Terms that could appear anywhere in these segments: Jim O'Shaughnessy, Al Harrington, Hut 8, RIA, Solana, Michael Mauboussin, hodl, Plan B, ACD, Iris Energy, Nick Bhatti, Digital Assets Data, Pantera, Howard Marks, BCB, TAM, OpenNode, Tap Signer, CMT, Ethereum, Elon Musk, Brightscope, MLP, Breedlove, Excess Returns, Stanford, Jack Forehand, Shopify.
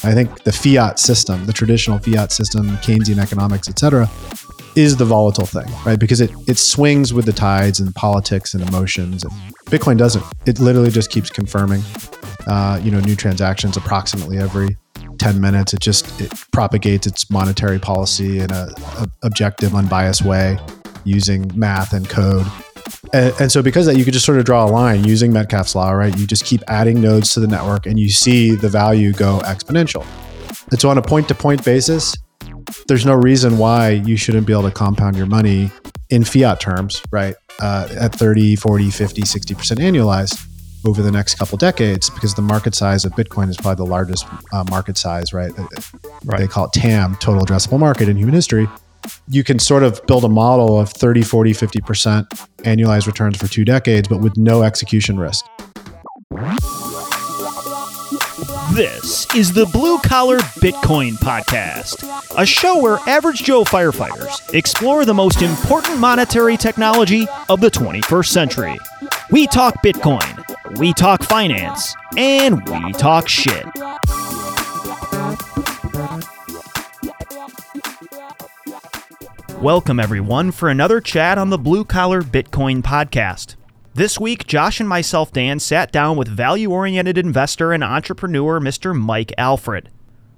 I think the fiat system, the traditional fiat system, Keynesian economics, etc., is the volatile thing, right? Because it swings with the tides and politics and emotions. Bitcoin doesn't. It literally just keeps confirming, new transactions approximately every 10 minutes. It propagates its monetary policy in a objective, unbiased way using math and code. And so because of that, you could just sort of draw a line using Metcalfe's law, right? You just keep adding nodes to the network and you see the value go exponential. And so on a point-to-point basis, there's no reason why you shouldn't be able to compound your money in fiat terms, right? At 30, 40, 50, 60% annualized over the next couple decades, because the market size of Bitcoin is probably the largest market size, right? Right? They call it TAM, total addressable market in human history. You can sort of build a model of 30, 40, 50% annualized returns for 2 decades, but with no execution risk. This is the Blue Collar Bitcoin Podcast, a show where average Joe firefighters explore the most important monetary technology of the 21st century. We talk Bitcoin, we talk finance, and we talk shit. Welcome, everyone, for another chat on the Blue Collar Bitcoin Podcast. This week, Josh and myself, Dan, sat down with value-oriented investor and entrepreneur Mr. Mike Alfred.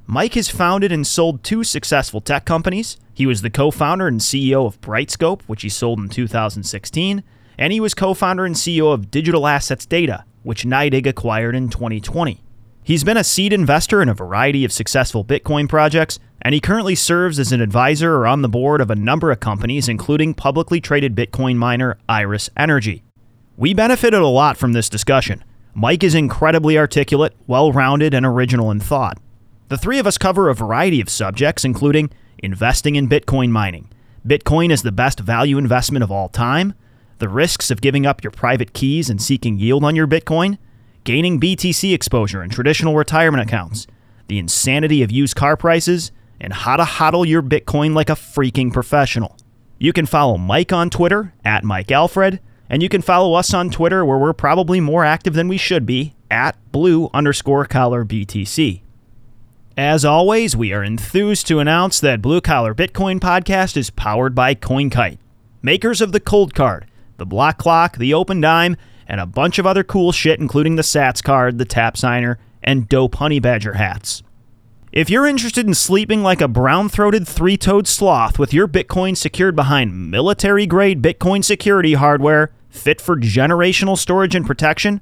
Mike has founded and sold 2 successful tech companies. He was the co-founder and CEO of Brightscope, which he sold in 2016, and he was co-founder and CEO of Digital Assets Data, which Nydig acquired in 2020. He's been a seed investor in a variety of successful Bitcoin projects, and he currently serves as an advisor or on the board of a number of companies, including publicly traded Bitcoin miner Iris Energy. We benefited a lot from this discussion. Mike is incredibly articulate, well-rounded, and original in thought. The 3 of us cover a variety of subjects, including investing in Bitcoin mining, Bitcoin is the best value investment of all time, the risks of giving up your private keys and seeking yield on your Bitcoin, gaining BTC exposure in traditional retirement accounts, the insanity of used car prices, and how to hodl your Bitcoin like a freaking professional. You can follow Mike on Twitter, at Mike Alfred, and you can follow us on Twitter, where we're probably more active than we should be, at blue_collar BTC. As always, we are enthused to announce that Blue Collar Bitcoin Podcast is powered by CoinKite, makers of the Cold Card, the Block Clock, the Open Dime, and a bunch of other cool shit, including the Sats Card, the Tap Signer, and dope honey badger hats. If you're interested in sleeping like a brown-throated 3-toed sloth with your Bitcoin secured behind military-grade Bitcoin security hardware fit for generational storage and protection,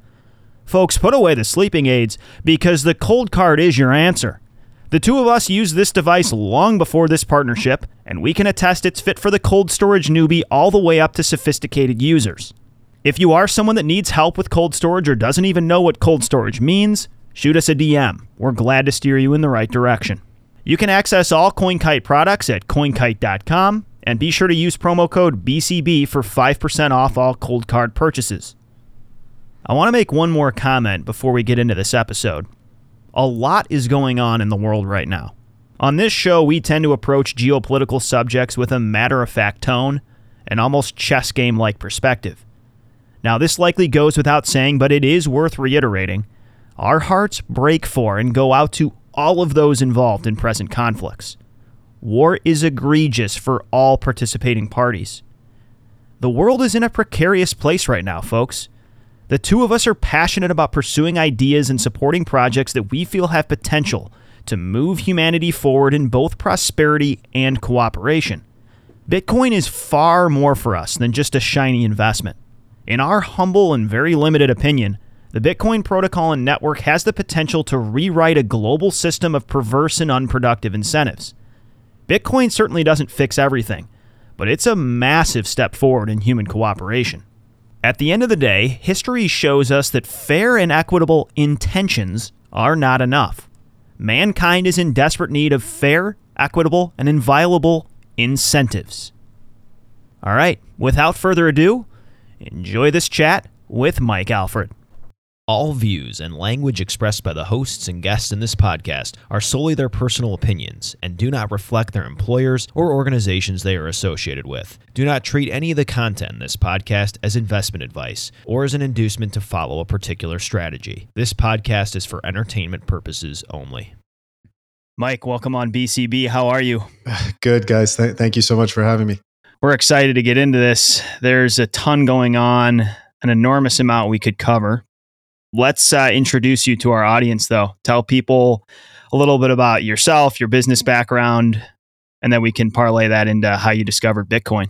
folks, put away the sleeping aids, because the Cold Card is your answer. The 2 of us used this device long before this partnership, and we can attest it's fit for the cold storage newbie all the way up to sophisticated users. If you are someone that needs help with cold storage or doesn't even know what cold storage means, shoot us a DM. We're glad to steer you in the right direction. You can access all CoinKite products at coinkite.com, and be sure to use promo code BCB for 5% off all Cold Card purchases. I want to make one more comment before we get into this episode. A lot is going on in the world right now. On this show, we tend to approach geopolitical subjects with a matter-of-fact tone, an almost chess game-like perspective. Now, this likely goes without saying, but it is worth reiterating. Our hearts break for and go out to all of those involved in present conflicts. War is egregious for all participating parties. The world is in a precarious place right now, folks. The 2 of us are passionate about pursuing ideas and supporting projects that we feel have potential to move humanity forward in both prosperity and cooperation. Bitcoin is far more for us than just a shiny investment. In our humble and very limited opinion, the Bitcoin protocol and network has the potential to rewrite a global system of perverse and unproductive incentives. Bitcoin certainly doesn't fix everything, but it's a massive step forward in human cooperation. At the end of the day, history shows us that fair and equitable intentions are not enough. Mankind is in desperate need of fair, equitable, and inviolable incentives. All right, without further ado, enjoy this chat with Mike Alfred. All views and language expressed by the hosts and guests in this podcast are solely their personal opinions and do not reflect their employers or organizations they are associated with. Do not treat any of the content in this podcast as investment advice or as an inducement to follow a particular strategy. This podcast is for entertainment purposes only. Mike, welcome on BCB. How are you? Good, guys. Thank you so much for having me. We're excited to get into this. There's a ton going on, an enormous amount we could cover. Let's introduce you to our audience, though. Tell people a little bit about yourself, your business background, and then we can parlay that into how you discovered Bitcoin.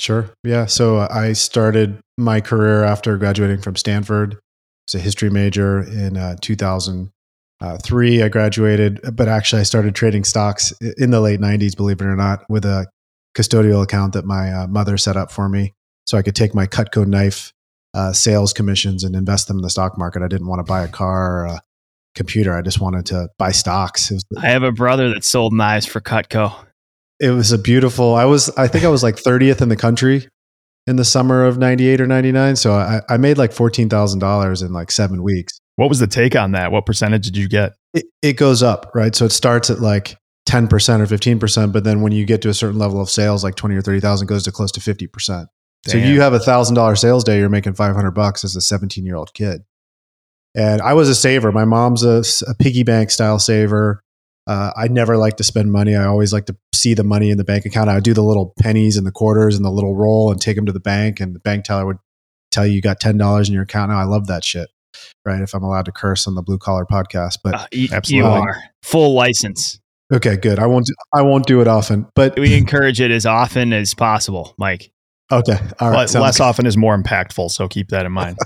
Sure. Yeah. So I started my career after graduating from Stanford. I was a history major in 2003. I graduated, but actually I started trading stocks in the late 90s, believe it or not, with a custodial account that my mother set up for me so I could take my Cutco knife sales commissions and invest them in the stock market. I didn't want to buy a car or a computer. I just wanted to buy stocks. I have a brother that sold knives for Cutco. It was a beautiful, I think I was like 30th in the country in the summer of 98 or 99. So I made like $14,000 in like 7 weeks. What was the take on that? What percentage did you get? It goes up, right? So it starts at like 10% or 15%, but then when you get to a certain level of sales, like 20 or 30,000 goes to close to 50%. So you have $1,000 sales day, you're making $500 as a 17-year-old kid. And I was a saver. My mom's a piggy bank style saver. I never like to spend money. I always like to see the money in the bank account. I would do the little pennies and the quarters and the little roll and take them to the bank. And the bank teller would tell you got $10 in your account. Now I love that shit, right? If I'm allowed to curse on the Blue Collar podcast, but absolutely. You are full license. Okay, good. I won't do it often, but we encourage it as often as possible, Mike. Okay. All right. Less good. Often is more impactful. So keep that in mind.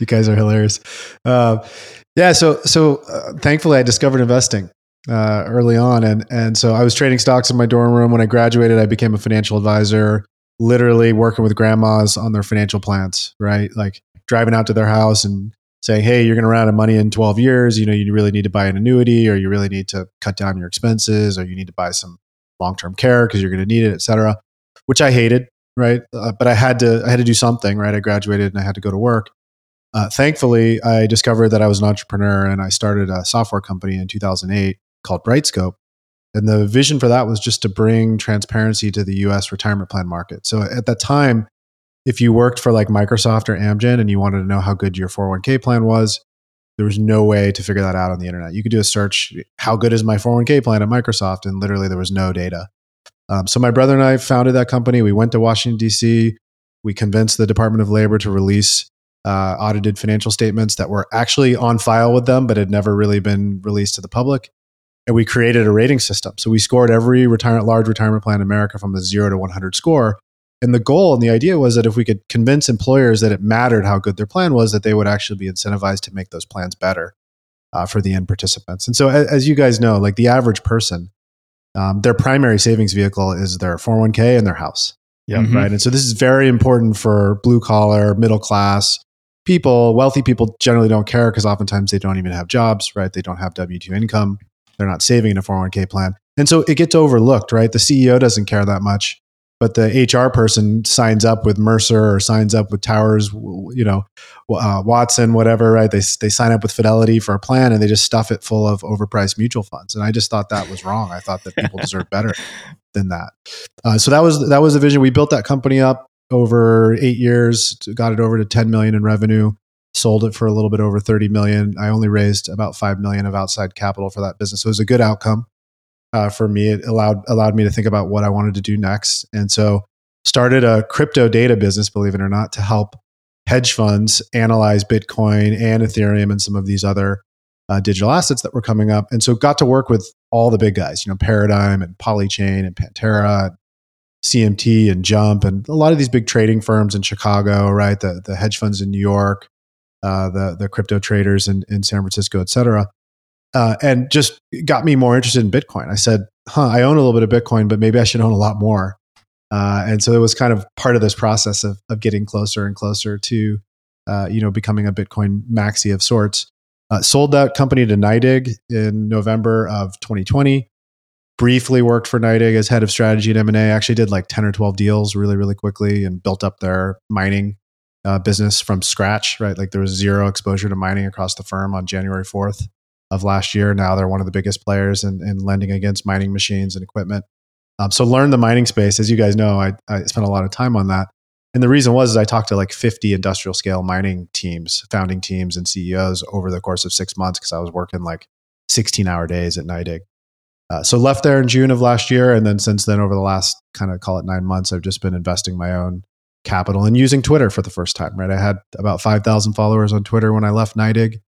You guys are hilarious. Yeah. So thankfully I discovered investing early on. And so I was trading stocks in my dorm room. When I graduated, I became a financial advisor, literally working with grandmas on their financial plans, right? Like driving out to their house and saying, hey, you're going to run out of money in 12 years. You know, you really need to buy an annuity, or you really need to cut down your expenses, or you need to buy some long-term care because you're going to need it, et cetera. Which I hated, right? But I had to do something, right? I graduated and I had to go to work. Thankfully, I discovered that I was an entrepreneur, and I started a software company in 2008 called Brightscope. And the vision for that was just to bring transparency to the U.S. retirement plan market. So at that time, if you worked for like Microsoft or Amgen and you wanted to know how good your 401k plan was, there was no way to figure that out on the internet. You could do a search, how good is my 401k plan at Microsoft? And literally there was no data. So my brother and I founded that company. We went to Washington, D.C. We convinced the Department of Labor to release audited financial statements that were actually on file with them, but had never really been released to the public. And we created a rating system. So we scored every large retirement plan in America from the 0 to 100 score. And the goal and the idea was that if we could convince employers that it mattered how good their plan was, that they would actually be incentivized to make those plans better for the end participants. And so as you guys know, like the average person, their primary savings vehicle is their 401k and their house. Yeah. Mm-hmm. Right. And so this is very important for blue collar, middle class people. Wealthy people generally don't care because oftentimes they don't even have jobs, right? They don't have W-2 income. They're not saving in a 401k plan. And so it gets overlooked, right? The CEO doesn't care that much, but the HR person signs up with Mercer or signs up with Towers, you know, Watson, whatever, right? They sign up with Fidelity for a plan and they just stuff it full of overpriced mutual funds. And I just thought that was wrong. I thought that people deserve better than that. So that was the vision. We built that company up over 8 years, got it over to 10 million in revenue, sold it for a little bit over 30 million. I only raised about 5 million of outside capital for that business. So it was a good outcome. For me, it allowed me to think about what I wanted to do next. And so started a crypto data business, believe it or not, to help hedge funds analyze Bitcoin and Ethereum and some of these other digital assets that were coming up. And so got to work with all the big guys, you know, Paradigm and Polychain and Pantera, and CMT and Jump, and a lot of these big trading firms in Chicago, right? The hedge funds in New York, the crypto traders in San Francisco, et cetera. And just got me more interested in Bitcoin. I said, I own a little bit of Bitcoin, but maybe I should own a lot more. And so it was kind of part of this process of getting closer and closer to, becoming a Bitcoin maxi of sorts. Sold that company to Nydig in November of 2020. Briefly worked for Nydig as head of strategy at M&A. Actually did like 10 or 12 deals really, really quickly and built up their mining business from scratch, right? Like there was zero exposure to mining across the firm on January 4th of last year. Now they're one of the biggest players in lending against mining machines and equipment. So learn the mining space. As you guys know, I spent a lot of time on that. And the reason was, is I talked to like 50 industrial scale mining teams, founding teams and CEOs over the course of 6 months, because I was working like 16-hour days at Nydig. So left there in June of last year. And then since then, over the last kind of call it 9 months, I've just been investing my own capital and using Twitter for the first time, right? I had about 5,000 followers on Twitter when I left Nydig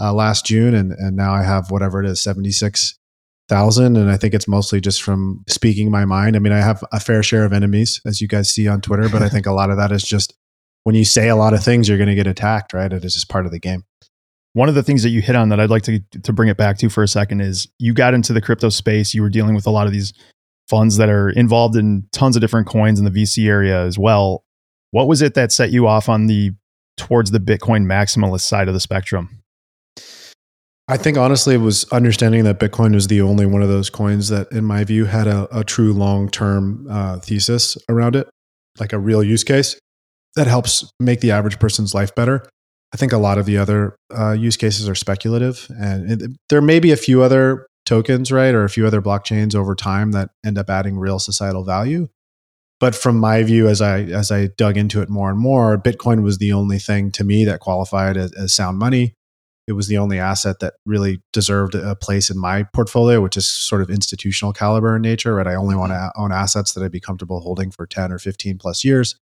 last June. And now I have whatever it is, 76,000. And I think it's mostly just from speaking my mind. I mean, I have a fair share of enemies, as you guys see on Twitter, but I think a lot of that is just when you say a lot of things, you're going to get attacked, right? It is just part of the game. One of the things that you hit on that I'd like to bring it back to for a second is you got into the crypto space. You were dealing with a lot of these funds that are involved in tons of different coins in the VC area as well. What was it that set you off on towards the Bitcoin maximalist side of the spectrum? I think honestly, it was understanding that Bitcoin was the only one of those coins that, in my view, had a true long-term thesis around it, like a real use case that helps make the average person's life better. I think a lot of the other use cases are speculative, and there may be a few other tokens, right, or a few other blockchains over time that end up adding real societal value. But from my view, as I dug into it more and more, Bitcoin was the only thing to me that qualified as sound money. It was the only asset that really deserved a place in my portfolio, which is sort of institutional caliber in nature, right? I only want to own assets that I'd be comfortable holding for 10 or 15 plus years.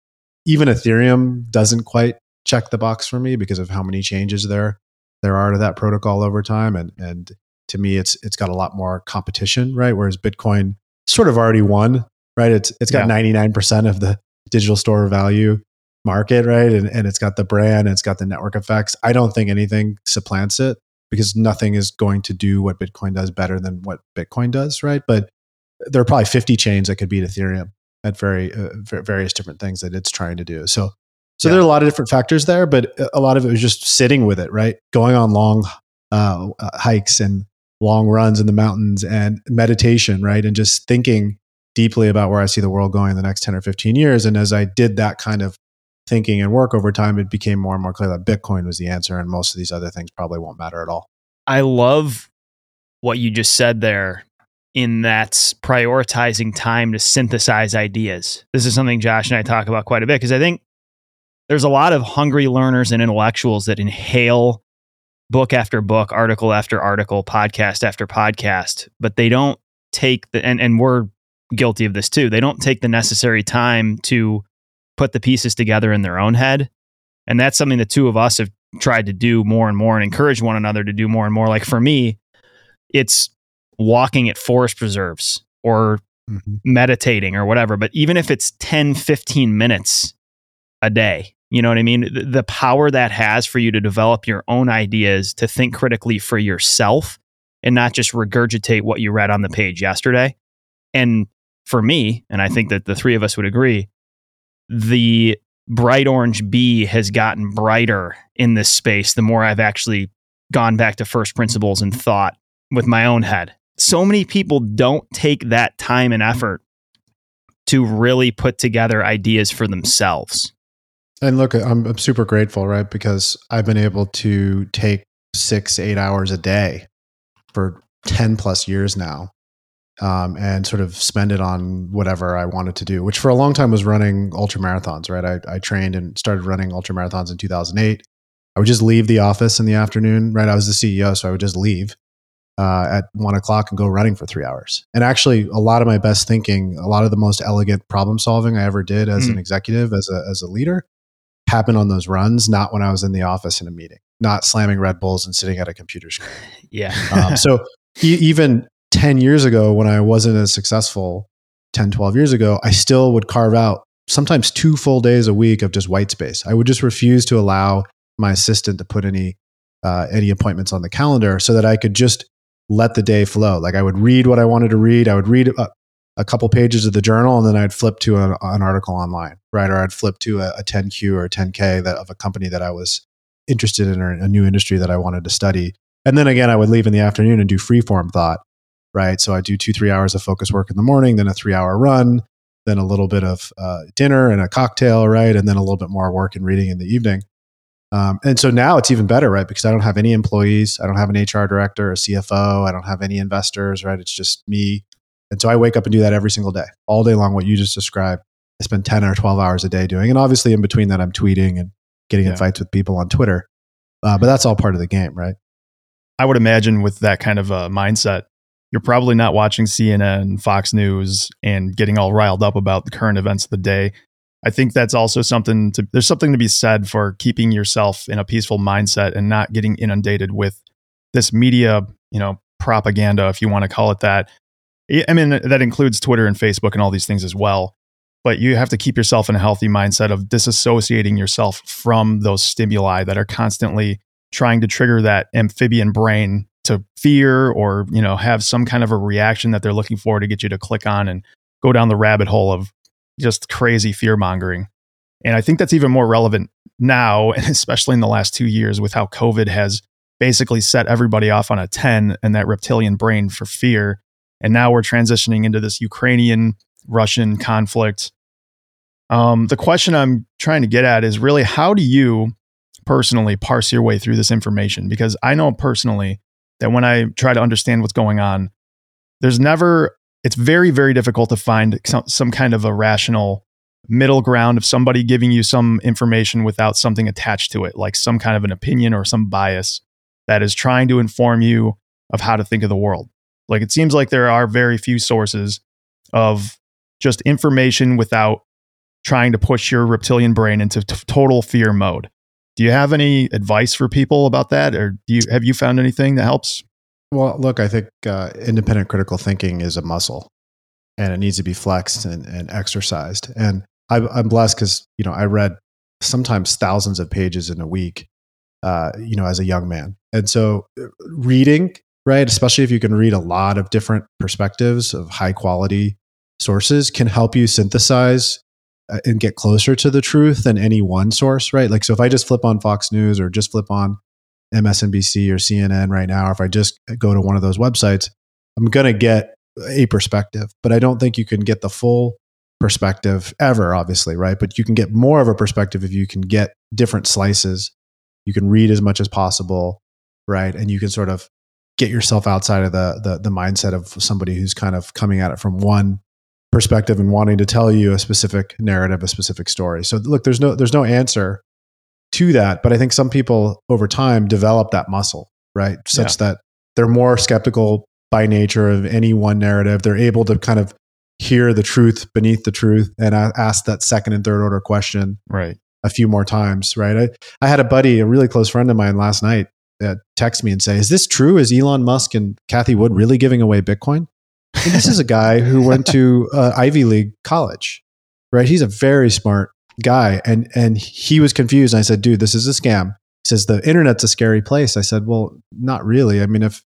Even Ethereum doesn't quite check the box for me because of how many changes there are to that protocol over time. And to me, it's got a lot more competition, right? Whereas Bitcoin sort of already won, right? It's got 99% of the digital store value market, right? And it's got the brand, it's got the network effects. I don't think anything supplants it because nothing is going to do what Bitcoin does better than what Bitcoin does, right? But there are probably 50 chains that could beat Ethereum at various different things that it's trying to do. So there are a lot of different factors there, but a lot of it was just sitting with it, right? Going on long hikes and long runs in the mountains and meditation, right? And just thinking deeply about where I see the world going in the next 10 or 15 years. And as I did that kind of thinking and work over time, it became more and more clear that Bitcoin was the answer and most of these other things probably won't matter at all. I love what you just said there in that prioritizing time to synthesize ideas. This is something Josh and I talk about quite a bit because I think there's a lot of hungry learners and intellectuals that inhale book after book, article after article, podcast after podcast, but they don't take the, and we're guilty of this too, they don't take the necessary time to put the pieces together in their own head. And that's something the two of us have tried to do more and more and encourage one another to do more and more. Like for me, it's walking at forest preserves or meditating or whatever. But even if it's 10, 15 minutes a day, you know what I mean? The power that has for you to develop your own ideas, to think critically for yourself and not just regurgitate what you read on the page yesterday. And for me, and I think that the three of us would agree, the bright orange bee has gotten brighter in this space the more I've actually gone back to first principles and thought with my own head. So many people don't take that time and effort to really put together ideas for themselves. And look, I'm super grateful, right? Because I've been able to take 6-8 hours a day for 10 plus years now and sort of spend it on whatever I wanted to do, which for a long time was running ultra marathons, right? I trained and started running ultra marathons in 2008. I would just leave the office in the afternoon, right? I was the CEO, so I would just leave at 1 o'clock and go running for 3 hours. And actually, a lot of my best thinking, a lot of the most elegant problem solving I ever did as an executive, as a leader, happened on those runs, not when I was in the office in a meeting, not slamming Red Bulls and sitting at a computer screen. Yeah. So even 10 years ago, when I wasn't as successful, 10, 12 years ago, I still would carve out sometimes 2 full days a week of just white space. I would just refuse to allow my assistant to put any appointments on the calendar so that I could just let the day flow. Like I would read what I wanted to read. I would read a couple pages of the journal, and then I'd flip to an article online, right? Or I'd flip to a 10Q or a 10K of a company that I was interested in or a new industry that I wanted to study. And then again, I would leave in the afternoon and do freeform thought, right? So I do 2-3 hours of focus work in the morning, then a 3-hour run, then a little bit of dinner and a cocktail, right? And then a little bit more work and reading in the evening. And so now it's even better, right? Because I don't have any employees. I don't have an HR director or CFO. I don't have any investors, right? It's just me. And so I wake up and do that every single day, all day long, what you just described. I spend 10 or 12 hours a day doing. And obviously in between that, I'm tweeting and getting in fights with people on Twitter. But that's all part of the game, right? I would imagine with that kind of mindset, you're probably not watching CNN, Fox News, and getting all riled up about the current events of the day. I think that's also something to, there's something to be said for keeping yourself in a peaceful mindset and not getting inundated with this media, you know, propaganda, if you want to call it that. I mean, that includes Twitter and Facebook and all these things as well. But you have to keep yourself in a healthy mindset of disassociating yourself from those stimuli that are constantly trying to trigger that amphibian brain to fear or, you know, have some kind of a reaction that they're looking for to get you to click on and go down the rabbit hole of just crazy fear mongering. And I think that's even more relevant now, and especially in the last 2 years with how COVID has basically set everybody off on a 10 and that reptilian brain for fear. And now we're transitioning into this Ukrainian-Russian conflict. The question I'm trying to get at is really, how do you personally parse your way through this information? Because I know personally that when I try to understand what's going on, there's never, it's very, very difficult to find some kind of a rational middle ground of somebody giving you some information without something attached to it, like some kind of an opinion or some bias that is trying to inform you of how to think of the world. Like, it seems like there are very few sources of just information without trying to push your reptilian brain into total fear mode. Do you have any advice for people about that? Or have you found anything that helps? Well, look, I think independent critical thinking is a muscle, and it needs to be flexed and exercised. And I'm blessed because, you know, I read sometimes thousands of pages in a week, you know, as a young man. And so reading, right, especially if you can read a lot of different perspectives of high quality sources, can help you synthesize and get closer to the truth than any one source, right? Like, so if I just flip on Fox News or just flip on MSNBC or CNN right now, or if I just go to one of those websites, I'm going to get a perspective, but I don't think you can get the full perspective ever, obviously, right? But you can get more of a perspective if you can get different slices. You can read as much as possible, right? And you can sort of get yourself outside of the mindset of somebody who's kind of coming at it from one perspective and wanting to tell you a specific narrative, a specific story. So look, there's no answer to that, but I think some people over time develop that muscle, right? Such that they're more skeptical by nature of any one narrative. They're able to kind of hear the truth beneath the truth and ask that second and third order question, right, a few more times, right? I had a buddy, a really close friend of mine last night, text me and say, "Is this true? Is Elon Musk and Cathie Wood really giving away Bitcoin?" And this is a guy who went to Ivy League college, right? He's a very smart guy, and he was confused. And I said, "Dude, this is a scam." He says, "The internet's a scary place." I said, "Well, not really. I mean, if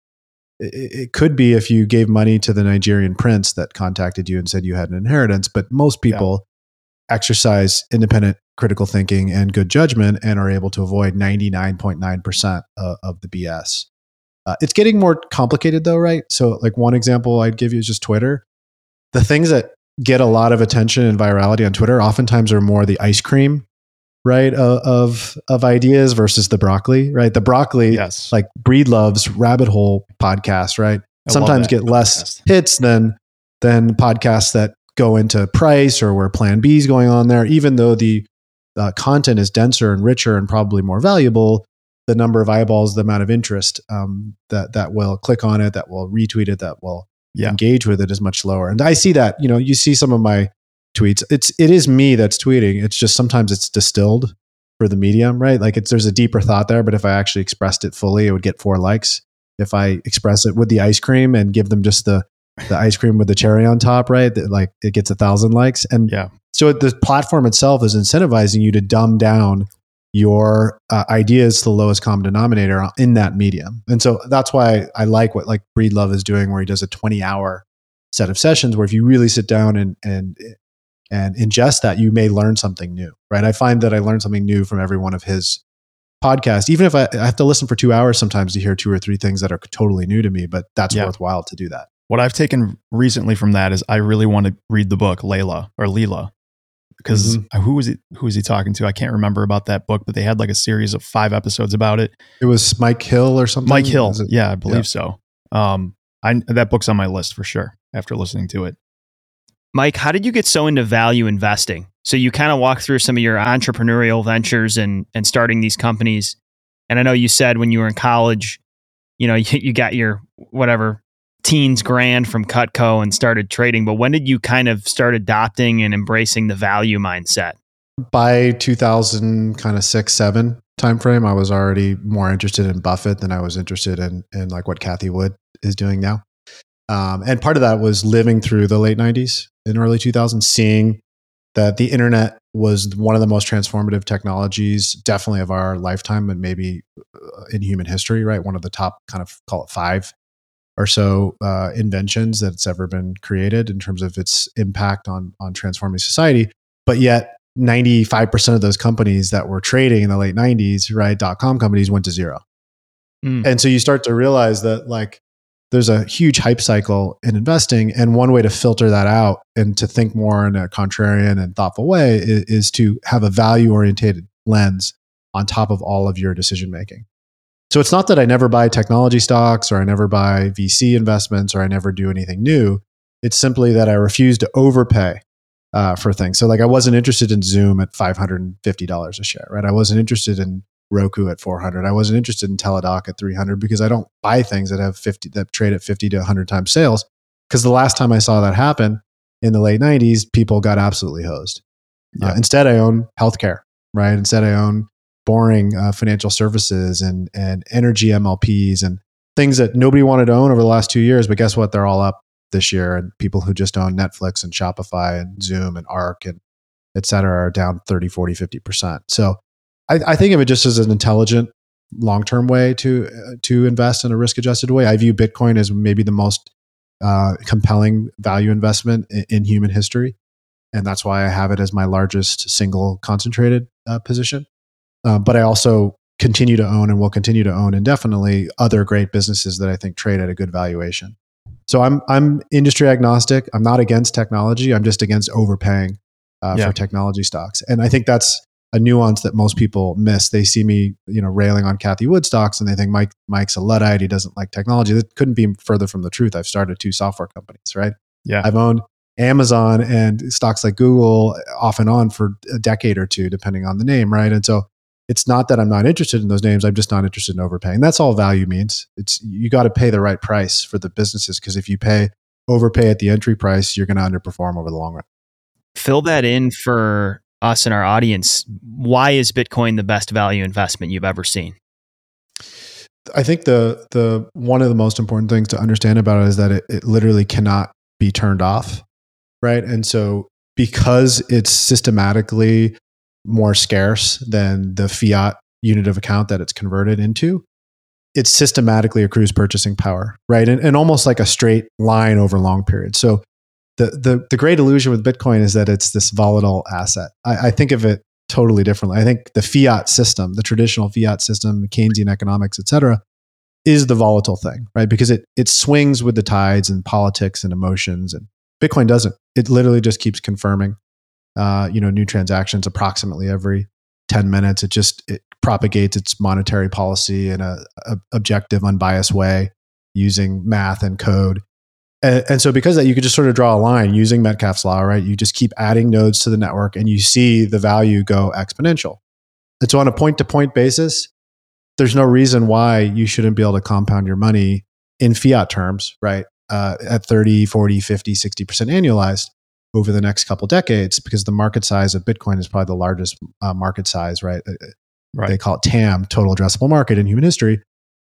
it could be if you gave money to the Nigerian prince that contacted you and said you had an inheritance, but most people exercise independent critical thinking and good judgment and are able to avoid 99.9% of the BS." It's getting more complicated though, right? So like one example I'd give you is just Twitter. The things that get a lot of attention and virality on Twitter oftentimes are more the ice cream, right, of ideas versus the broccoli, right? The broccoli, like Breedlove's rabbit hole podcast, right? Sometimes get less hits than podcasts that go into price or where plan B is going on there, even though the content is denser and richer and probably more valuable. The number of eyeballs, the amount of interest that will click on it, that will retweet it, that will engage with it is much lower. And I see that, you know, you see some of my tweets. It is me that's tweeting. It's just sometimes it's distilled for the medium, right? Like there's a deeper thought there, but if I actually expressed it fully, it would get 4 likes. If I express it with the ice cream and give them just the ice cream with the cherry on top, right? That, like, it gets 1,000 likes. And so the platform itself is incentivizing you to dumb down your ideas to the lowest common denominator in that medium. And so that's why I like what like Breedlove is doing, where he does a 20-hour set of sessions where if you really sit down and ingest that, you may learn something new, right? I find that I learn something new from every one of his podcasts, even if I have to listen for 2 hours sometimes to hear 2 or 3 things that are totally new to me, but that's worthwhile to do that. What I've taken recently from that is I really want to read the book Leila, because who was he talking to? I can't remember about that book, but they had like a series of 5 episodes about it. It was Mike Hill or something. Mike Hill. Yeah, I believe so. That book's on my list for sure after listening to it. Mike, how did you get so into value investing? So you kind of walk through some of your entrepreneurial ventures and starting these companies. And I know you said when you were in college, you know, you got your whatever teens grand from Cutco and started trading. But when did you kind of start adopting and embracing the value mindset? By 2000, kind of 6, 7 timeframe, I was already more interested in Buffett than I was interested in like what Cathie Wood is doing now. And part of that was living through the late 90s and early 2000s, seeing that the internet was one of the most transformative technologies, definitely of our lifetime and maybe in human history, right? One of the top kind of, call it 5 or so inventions that's ever been created in terms of its impact on transforming society. But yet 95% of those companies that were trading in the late 90s, right, dot-com companies went to zero. And so you start to realize that like there's a huge hype cycle in investing. And one way to filter that out and to think more in a contrarian and thoughtful way is to have a value-oriented lens on top of all of your decision-making. So it's not that I never buy technology stocks or I never buy VC investments or I never do anything new. It's simply that I refuse to overpay for things. So like I wasn't interested in Zoom at $550 a share, right? I wasn't interested in Roku at $400. I wasn't interested in Teladoc at $300 because I don't buy things that have 50 that trade at 50 to 100 times sales. Because the last time I saw that happen in the late 90s, people got absolutely hosed. Yeah. Instead, I own healthcare, right? Instead, I own boring financial services and energy MLPs and things that nobody wanted to own over the last 2 years. But guess what? They're all up this year. And people who just own Netflix and Shopify and Zoom and Arc and et cetera are down 30, 40, 50%. So I think of it just as an intelligent long-term way to invest in a risk-adjusted way. I view Bitcoin as maybe the most compelling value investment in human history. And that's why I have it as my largest single concentrated position. But I also continue to own and will continue to own indefinitely other great businesses that I think trade at a good valuation. So I'm industry agnostic. I'm not against technology. I'm just against overpaying for technology stocks. And I think that's a nuance that most people miss. They see me, you know, railing on Cathie Wood stocks and they think Mike's a Luddite. He doesn't like technology. That couldn't be further from the truth. I've started 2 software companies, right? Yeah. I've owned Amazon and stocks like Google off and on for a decade or 2, depending on the name, right? And so it's not that I'm not interested in those names. I'm just not interested in overpaying. That's all value means. It's you got to pay the right price for the businesses, because if you overpay at the entry price, you're going to underperform over the long run. Fill that in for us and our audience. Why is Bitcoin the best value investment you've ever seen? I think the one of the most important things to understand about it is that it literally cannot be turned off, right? And so because it's systematically more scarce than the fiat unit of account that it's converted into, it systematically accrues purchasing power, right? And almost like a straight line over long periods. So the great illusion with Bitcoin is that it's this volatile asset. I think of it totally differently. I think the fiat system, the traditional fiat system, the Keynesian economics, et cetera, is the volatile thing, right? Because it swings with the tides and politics and emotions, and Bitcoin doesn't. It literally just keeps confirming, new transactions approximately every 10 minutes. It propagates its monetary policy in a objective, unbiased way using math and code. And so because of that, you could just sort of draw a line using Metcalfe's law, right? You just keep adding nodes to the network and you see the value go exponential. And so on a point-to-point basis, there's no reason why you shouldn't be able to compound your money in fiat terms, right? At 30, 40, 50, 60% annualized over the next couple decades, because the market size of Bitcoin is probably the largest market size, right? Right? They call it TAM, total addressable market, in human history.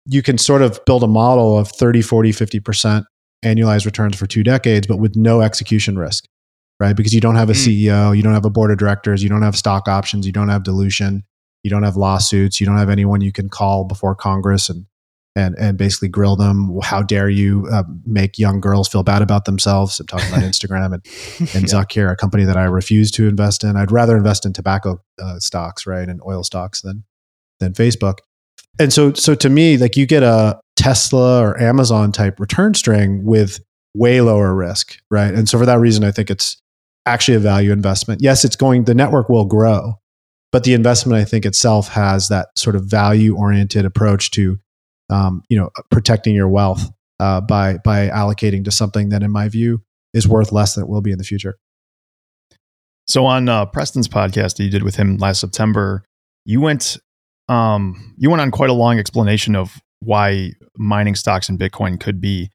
You can sort of build a model of 30, 40, 50% annualized returns for 2 decades, but with no execution risk, right? Because you don't have a CEO, you don't have a board of directors, you don't have stock options, you don't have dilution, you don't have lawsuits, you don't have anyone you can call before Congress and basically grill them. How dare you make young girls feel bad about themselves? I'm talking about Instagram and Zuck here, a company that I refuse to invest in. I'd rather invest in tobacco stocks, right, and oil stocks than Facebook. And so to me, like you get a Tesla or Amazon type return string with way lower risk, right? And so for that reason, I think it's actually a value investment. Yes, it's going, the network will grow, but the investment, I think itself has that sort of value-oriented approach to, protecting your wealth by allocating to something that, in my view, is worth less than it will be in the future. So on Preston's podcast that you did with him last September, you went on quite a long explanation of why mining stocks in Bitcoin could be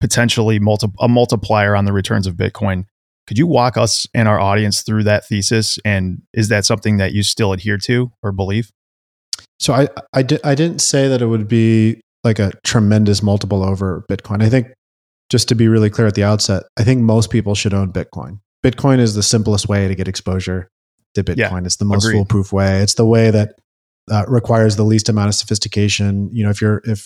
potentially a multiplier on the returns of Bitcoin. Could you walk us and our audience through that thesis? And is that something that you still adhere to or believe? So I didn't say that it would be like a tremendous multiple over Bitcoin. I think, just to be really clear at the outset, I think most people should own Bitcoin. Bitcoin is the simplest way to get exposure to Bitcoin. Yeah, it's the most foolproof way. It's the way that requires the least amount of sophistication. You know,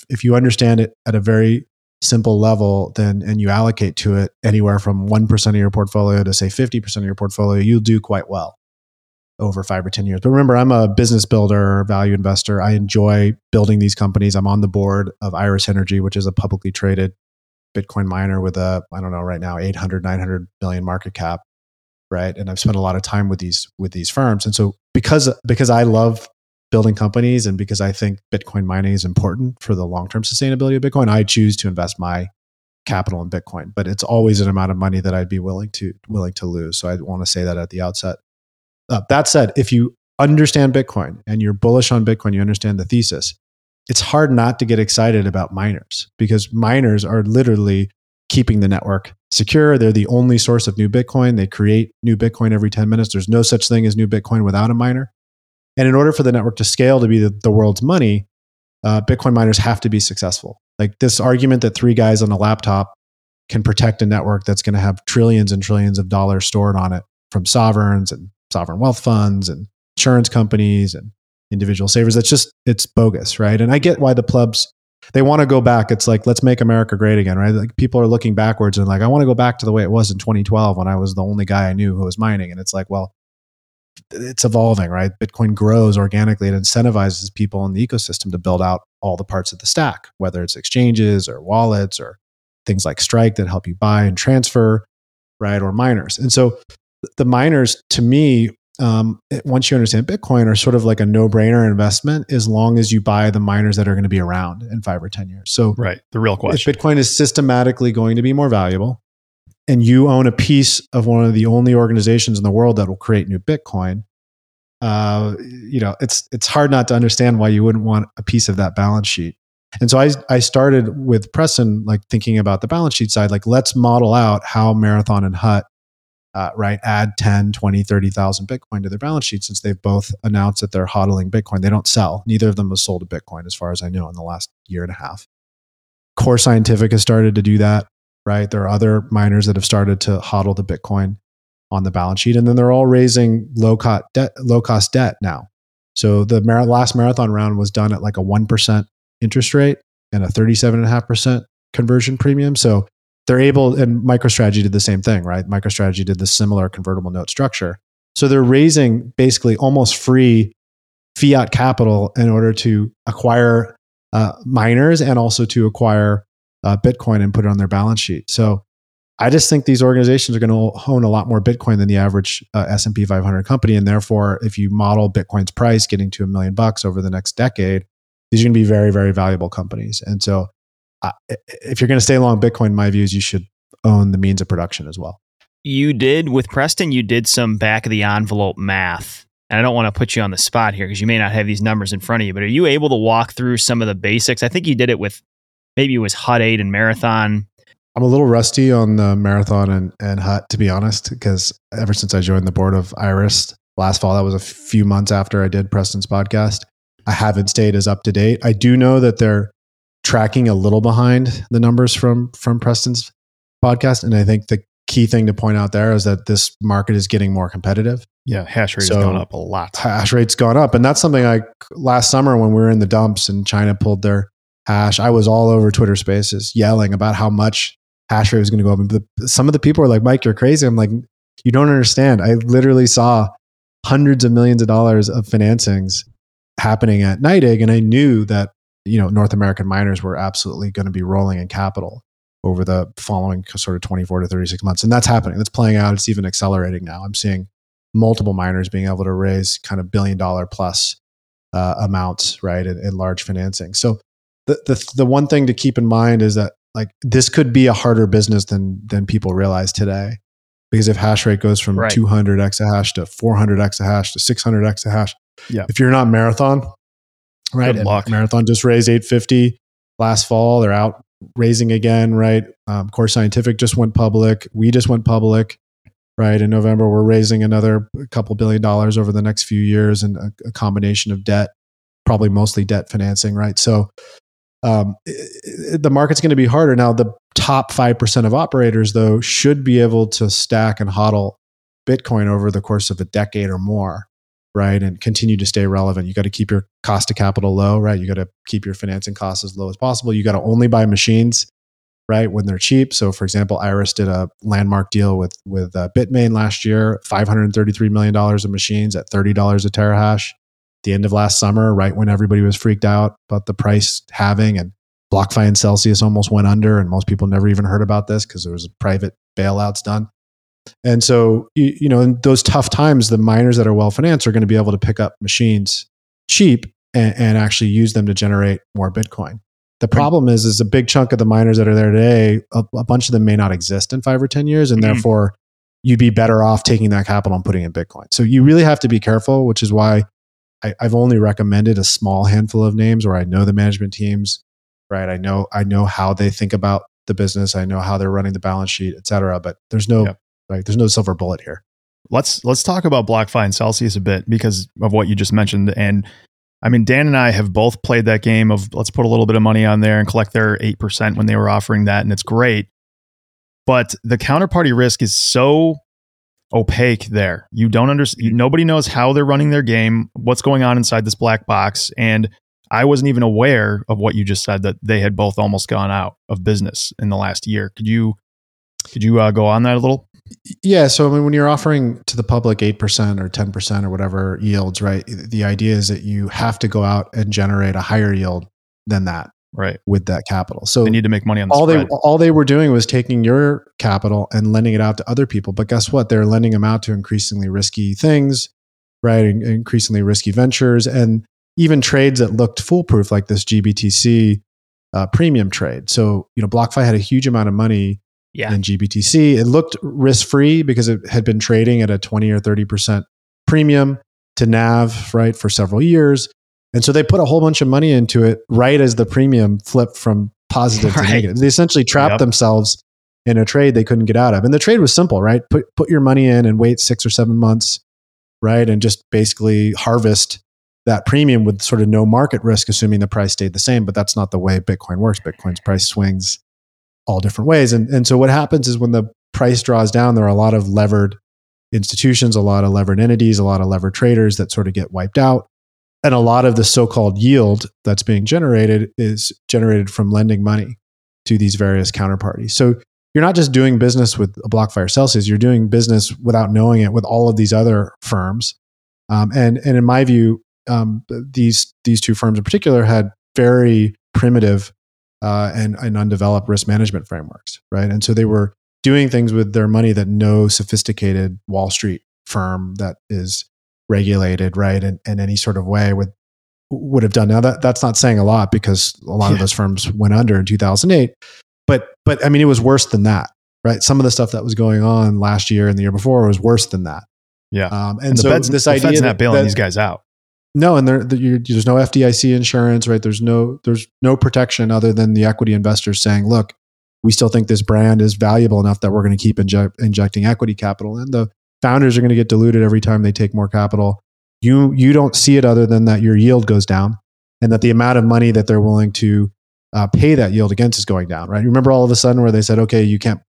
if you understand it at a very simple level, then and you allocate to it anywhere from 1% of your portfolio to say 50% of your portfolio, you'll do quite well over 5 or 10 years. But remember, I'm a business builder, value investor. I enjoy building these companies. I'm on the board of Iris Energy, which is a publicly traded Bitcoin miner with a, I don't know, right now, 800, 900 million market cap, right? And I've spent a lot of time with these firms. And so because I love building companies and because I think Bitcoin mining is important for the long-term sustainability of Bitcoin, I choose to invest my capital in Bitcoin. But it's always an amount of money that I'd be willing to lose. So I want to say that at the outset. That said, if you understand Bitcoin and you're bullish on Bitcoin, you understand the thesis, it's hard not to get excited about miners because miners are literally keeping the network secure. They're the only source of new Bitcoin. They create new Bitcoin every 10 minutes. There's no such thing as new Bitcoin without a miner. And in order for the network to scale to be the world's money, Bitcoin miners have to be successful. Like this argument that three guys on a laptop can protect a network that's going to have trillions and trillions of dollars stored on it from sovereigns and sovereign wealth funds and insurance companies and individual savers. That's just, it's bogus, right? And I get why the plebs, they want to go back. It's like, let's make America great again, right? Like people are looking backwards and like, I want to go back to the way it was in 2012 when I was the only guy I knew who was mining. And it's like, well, it's evolving, right? Bitcoin grows organically. It incentivizes people in the ecosystem to build out all the parts of the stack, whether it's exchanges or wallets or things like Strike that help you buy and transfer, right? Or miners. And so the miners, to me, once you understand Bitcoin, are sort of like a no-brainer investment as long as you buy the miners that are going to be around in 5 or 10 years. So, right, the real question: if Bitcoin is systematically going to be more valuable, and you own a piece of one of the only organizations in the world that will create new Bitcoin, it's hard not to understand why you wouldn't want a piece of that balance sheet. And so I started with Preston, like thinking about the balance sheet side, like let's model out how Marathon and Hut add 10, 20, 30,000 Bitcoin to their balance sheet since they've both announced that they're hodling Bitcoin. They don't sell. Neither of them has sold a Bitcoin as far as I know in the last year and a half. Core Scientific has started to do that, right? There are other miners that have started to hodl the Bitcoin on the balance sheet. And then they're all raising low cost debt now. So the last Marathon round was done at like a 1% interest rate and a 37.5% conversion premium. So they're able, and MicroStrategy did the same thing, right? MicroStrategy did the similar convertible note structure. So they're raising basically almost free fiat capital in order to acquire miners and also to acquire Bitcoin and put it on their balance sheet. So I just think these organizations are going to own a lot more Bitcoin than the average S&P 500 company. And therefore, if you model Bitcoin's price getting to $1 million over the next decade, these are going to be very, very valuable companies. And so if you're going to stay long Bitcoin, my view is you should own the means of production as well. You did with Preston, you did some back of the envelope math. And I don't want to put you on the spot here because you may not have these numbers in front of you, but are you able to walk through some of the basics? I think you did it with, maybe it was Hut 8 and Marathon. I'm a little rusty on the Marathon and Hut, to be honest, because ever since I joined the board of Iris last fall, that was a few months after I did Preston's podcast, I haven't stayed as up to date. I do know that they're tracking a little behind the numbers from Preston's podcast. And I think the key thing to point out there is that this market is getting more competitive. Yeah, hash rate has gone up a lot. Hash rate's gone up. And that's something last summer when we were in the dumps and China pulled their hash, I was all over Twitter Spaces yelling about how much hash rate was going to go up. And some of the people were like, Mike, you're crazy. I'm like, you don't understand. I literally saw hundreds of millions of dollars of financings happening at Nydig. And I knew that North American miners were absolutely going to be rolling in capital. over the following sort of 24 to 36 months. And that's happening. That's playing out. It's even accelerating now. I'm seeing multiple miners being able to raise kind of $1 billion plus amounts, right, in large financing. So the one thing to keep in mind is that like this could be a harder business than people realize today, because if hash rate goes from 200 exahash to 400 exahash to 600 exahash, if you're not Marathon, right? Marathon just raised 850 last fall. They're out raising again, right? Core Scientific just went public. We just went public, right? In November, we're raising another couple $2 billion over the next few years, and a combination of debt, probably mostly debt financing, right? So the market's going to be harder. Now, the top 5% of operators, though, should be able to stack and hodl Bitcoin over the course of a decade or more, right? And continue to stay relevant. You got to keep your cost of capital low, right? You got to keep your financing costs as low as possible. You got to only buy machines, right, when they're cheap. So for example, Iris did a landmark deal with Bitmain last year, $533 million of machines at $30 a terahash. The end of last summer, right when everybody was freaked out about the price halving, and BlockFi and Celsius almost went under, and most people never even heard about this because there was private bailouts done. And so, you know, in those tough times, the miners that are well-financed are going to be able to pick up machines cheap and actually use them to generate more Bitcoin. The problem is a big chunk of the miners that are there today, a bunch of them may not exist in 5 or 10 years, and therefore you'd be better off taking that capital and putting it in Bitcoin. So you really have to be careful, which is why I've only recommended a small handful of names where I know the management teams, right? I know how they think about the business. I know how they're running the balance sheet, et cetera. But there's no... Like, there's no silver bullet here. Let's talk about BlockFi and Celsius a bit because of what you just mentioned. And I mean, Dan and I have both played that game of let's put a little bit of money on there and collect their 8% when they were offering that. And it's great. But the counterparty risk is so opaque there. You don't understand. Nobody knows how they're running their game, what's going on inside this black box. And I wasn't even aware of what you just said, that they had both almost gone out of business in the last year. Could you go on that a little? Yeah. So I mean, when you're offering to the public 8% or 10% or whatever yields, right? The idea is that you have to go out and generate a higher yield than that, right? With that capital. So they need to make money on the spread. All they were doing was taking your capital and lending it out to other people. But guess what? They're lending them out to increasingly risky things, right? Increasingly risky ventures, and even trades that looked foolproof, like this GBTC premium trade. So, you know, BlockFi had a huge amount of money in GBTC. It looked risk-free because it had been trading at a 20 or 30% premium to NAV, right, for several years. And so they put a whole bunch of money into it right as the premium flipped from positive to negative. They essentially trapped themselves in a trade they couldn't get out of. And the trade was simple, right? Put your money in and wait 6 or 7 months, right? And just basically harvest that premium with sort of no market risk, assuming the price stayed the same. But that's not the way Bitcoin works. Bitcoin's price swings all different ways. And so what happens is when the price draws down, there are a lot of levered institutions, a lot of levered entities, a lot of levered traders that sort of get wiped out. And a lot of the so-called yield that's being generated is generated from lending money to these various counterparties. So you're not just doing business with a BlockFi or Celsius, you're doing business without knowing it with all of these other firms. And in my view, these two firms in particular had very primitive and undeveloped risk management frameworks, right? And so they were doing things with their money that no sophisticated Wall Street firm that is regulated, right, in any sort of way would have done. Now that's not saying a lot because a lot of those firms went under in 2008, but I mean it was worse than that, right? Some of the stuff that was going on last year and the year before was worse than that. And so this idea that's not bailing these guys out. No, and there's no FDIC insurance, right? There's no protection other than the equity investors saying, look, we still think this brand is valuable enough that we're going to keep injecting equity capital. And the founders are going to get diluted every time they take more capital. You don't see it other than that your yield goes down and that the amount of money that they're willing to pay that yield against is going down, right? You remember all of a sudden where they said, okay, you can't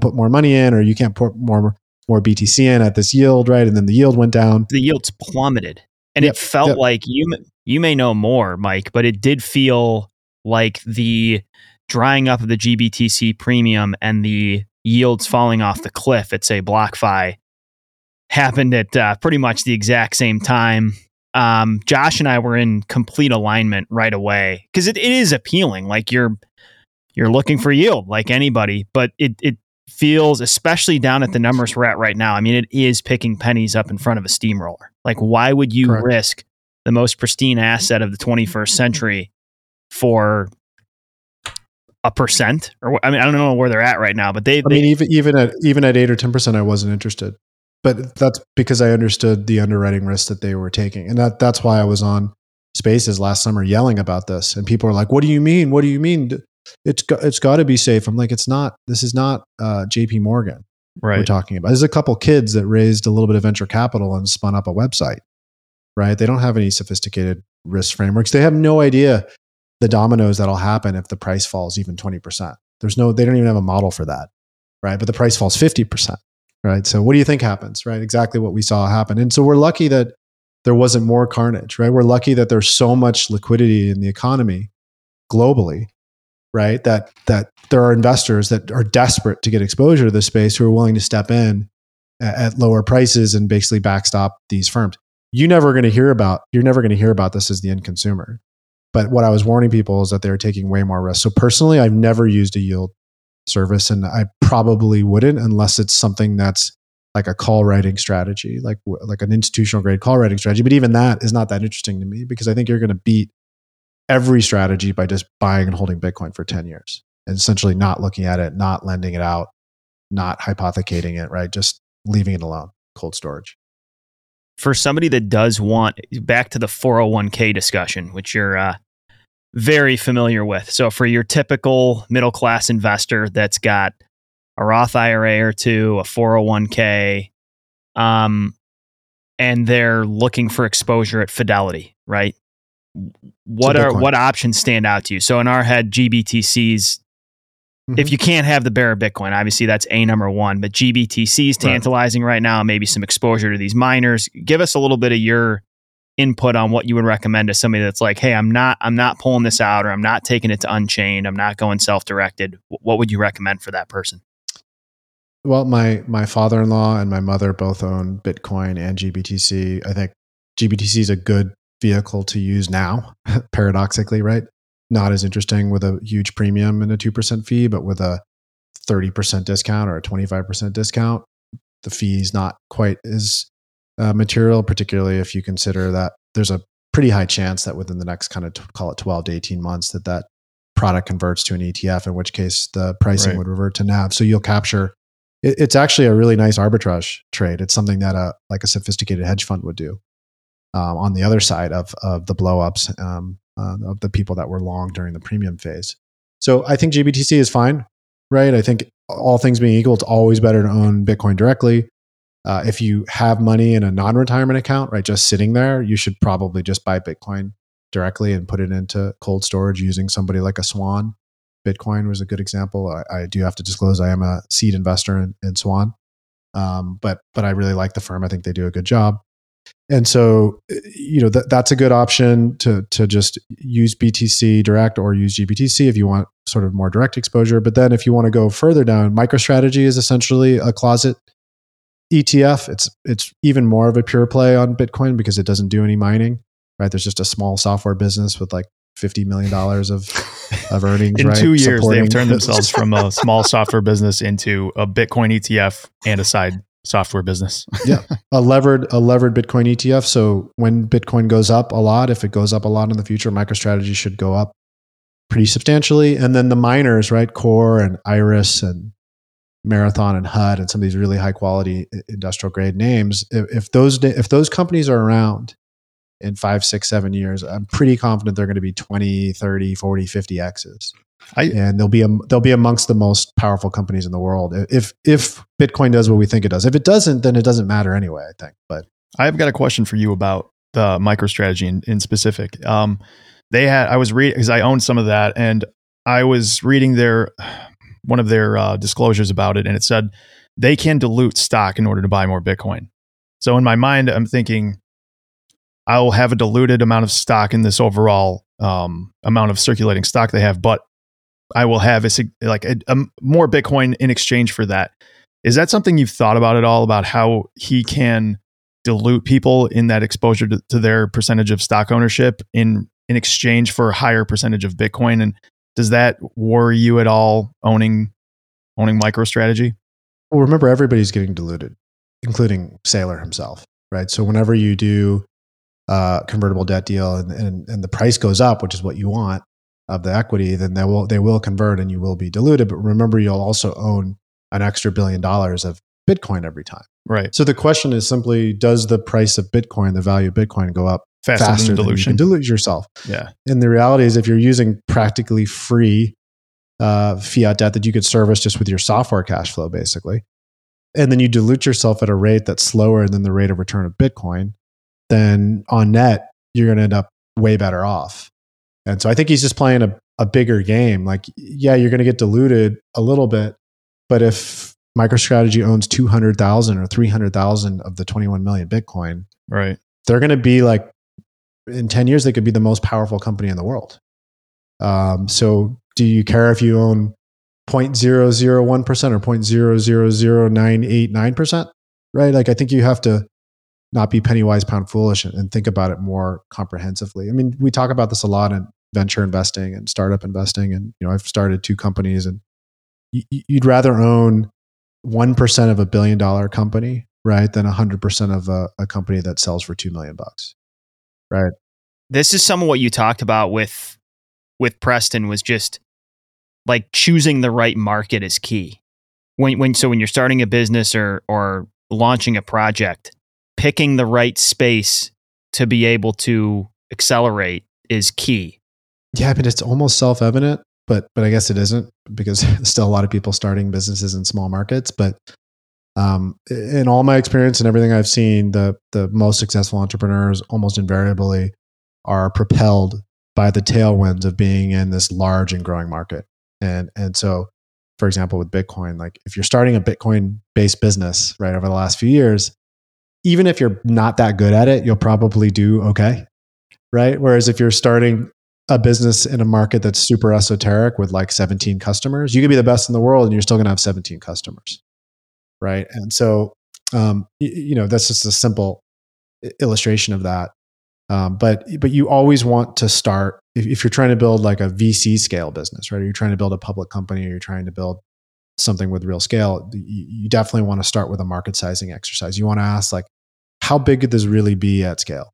put more money in, or you can't put more BTC in at this yield, right? And then the yield went down. The yields plummeted. And it felt like you may know more, Mike, but it did feel like the drying up of the GBTC premium and the yields falling off the cliff at, say, BlockFi happened at pretty much the exact same time. Josh and I were in complete alignment right away because it is appealing. Like, you're you're looking for yield like anybody, but it feels, especially down at the numbers we're at right now, I mean, it is picking pennies up in front of a steamroller. Like, why would you Correct. Risk the most pristine asset of the 21st century for 1%? Or, I mean, I don't know where they're at right now, but I mean, even at 8 or 10%, I wasn't interested. But that's because I understood the underwriting risk that they were taking, and that's why I was on Spaces last summer yelling about this. And people are like, "What do you mean? What do you mean? It's got to be safe." I'm like, "It's not. This is not J.P. Morgan. Right. We're talking about. There's a couple kids that raised a little bit of venture capital and spun up a website. Right? They don't have any sophisticated risk frameworks. They have no idea the dominoes that'll happen if the price falls even 20%. They don't even have a model for that. Right? But the price falls 50%. Right. So what do you think happens? Right. Exactly what we saw happen. And so we're lucky that there wasn't more carnage. Right. We're lucky that there's so much liquidity in the economy globally. Right. That there are investors that are desperate to get exposure to this space who are willing to step in at lower prices and basically backstop these firms. You're never going to hear about this as the end consumer. But what I was warning people is that they're taking way more risk. So personally, I've never used a yield service, and I probably wouldn't unless it's something that's like a call writing strategy, like an institutional grade call writing strategy. But even that is not that interesting to me, because I think you're going to beat every strategy by just buying and holding Bitcoin for 10 years and essentially not looking at it, not lending it out, not hypothecating it, right? Just leaving it alone, cold storage. For somebody that does want, back to the 401k discussion, which you're very familiar with. So for your typical middle-class investor that's got a Roth IRA or two, a 401k, and they're looking for exposure at Fidelity, right? What options stand out to you? So in our head, GBTCs, if you can't have the bear of Bitcoin, obviously that's a number one, but GBTC is tantalizing right now, maybe some exposure to these miners. Give us a little bit of your input on what you would recommend to somebody that's like, hey, I'm not pulling this out, or I'm not taking it to Unchained, I'm not going self-directed. What would you recommend for that person? Well, my father-in-law and my mother both own Bitcoin and GBTC. I think GBTC is a good vehicle to use now, paradoxically, right? Not as interesting with a huge premium and a 2% fee, but with a 30% discount or a 25% discount, the fee's not quite as material, particularly if you consider that there's a pretty high chance that within the next kind of call it 12 to 18 months that product converts to an ETF, in which case the pricing would revert to NAV. So you'll capture, it's actually a really nice arbitrage trade. It's something that like a sophisticated hedge fund would do on the other side of the blowups of the people that were long during the premium phase. So I think GBTC is fine, right? I think all things being equal, it's always better to own Bitcoin directly. If you have money in a non-retirement account, right, just sitting there, you should probably just buy Bitcoin directly and put it into cold storage using somebody like a Swan. Bitcoin was a good example. I do have to disclose I am a seed investor in Swan, but I really like the firm. I think they do a good job. And so, you know, that's a good option to just use BTC direct or use GBTC if you want sort of more direct exposure. But then if you want to go further down, MicroStrategy is essentially a closet ETF. It's even more of a pure play on Bitcoin because it doesn't do any mining, right? There's just a small software business with like $50 million of earnings. In 2 years, they've turned themselves from a small software business into a Bitcoin ETF and a side software business. Yeah, a levered Bitcoin ETF. So when Bitcoin goes up a lot, if it goes up a lot in the future, MicroStrategy should go up pretty substantially. And then the miners, right? Core and Iris and Marathon and Hut and some of these really high quality industrial grade names, if those companies are around in 5, 6, 7 years, I'm pretty confident they're going to be 20, 30, 40, 50 X's. And they'll be amongst the most powerful companies in the world. If Bitcoin does what we think it does. If it doesn't, then it doesn't matter anyway, I think. But I've got a question for you about the MicroStrategy in specific. I was reading, because I owned some of that, and I was reading one of their disclosures about it, and it said they can dilute stock in order to buy more Bitcoin. So in my mind, I'm thinking I'll have a diluted amount of stock in this overall amount of circulating stock they have, but I will have a more Bitcoin in exchange for that. Is that something you've thought about at all, about how he can dilute people in that exposure to their percentage of stock ownership in exchange for a higher percentage of Bitcoin? And Does that worry you at all, owning MicroStrategy? Well, remember, everybody's getting diluted, including Saylor himself, right? So whenever you do a convertible debt deal and the price goes up, which is what you want of the equity, then they will convert and you will be diluted. But remember, you'll also own an extra $1 billion of Bitcoin every time. Right. So the question is simply, does the price of Bitcoin, the value of Bitcoin, go up faster than dilution? You can dilute yourself. Yeah. And the reality is, if you're using practically free fiat debt that you could service just with your software cash flow, basically, and then you dilute yourself at a rate that's slower than the rate of return of Bitcoin, then on net, you're going to end up way better off. And so I think he's just playing a bigger game. Like, yeah, you're going to get diluted a little bit, but if MicroStrategy owns 200,000 or 300,000 of the 21 million Bitcoin, right, they're going to be like, in 10 years, they could be the most powerful company in the world. So do you care if you own 0.001% or 0.000989%? Right? Like, I think you have to not be penny wise, pound foolish, and think about it more comprehensively. I mean, we talk about this a lot in venture investing and startup investing. And, you know, I've started 2 companies, and you'd rather own 1% of $1 billion company, right, than 100% of a company that sells for $2 million, right? This is some of what you talked about with Preston, was just like choosing the right market is key. When you're starting a business or launching a project, picking the right space to be able to accelerate is key. Yeah, but it's almost self-evident. But I guess it isn't, because there's still a lot of people starting businesses in small markets. But in all my experience and everything I've seen, the most successful entrepreneurs almost invariably are propelled by the tailwinds of being in this large and growing market. And so, for example, with Bitcoin, like if you're starting a Bitcoin-based business, right, over the last few years, even if you're not that good at it, you'll probably do okay, right? Whereas if you're starting a business in a market that's super esoteric with like 17 customers, you could be the best in the world and you're still going to have 17 customers, right? And so, you know, that's just a simple illustration of that. But you always want to start, if you're trying to build like a VC scale business, right? Or you're trying to build a public company, or you're trying to build something with real scale, you definitely want to start with a market sizing exercise. You want to ask, like, how big could this really be at scale?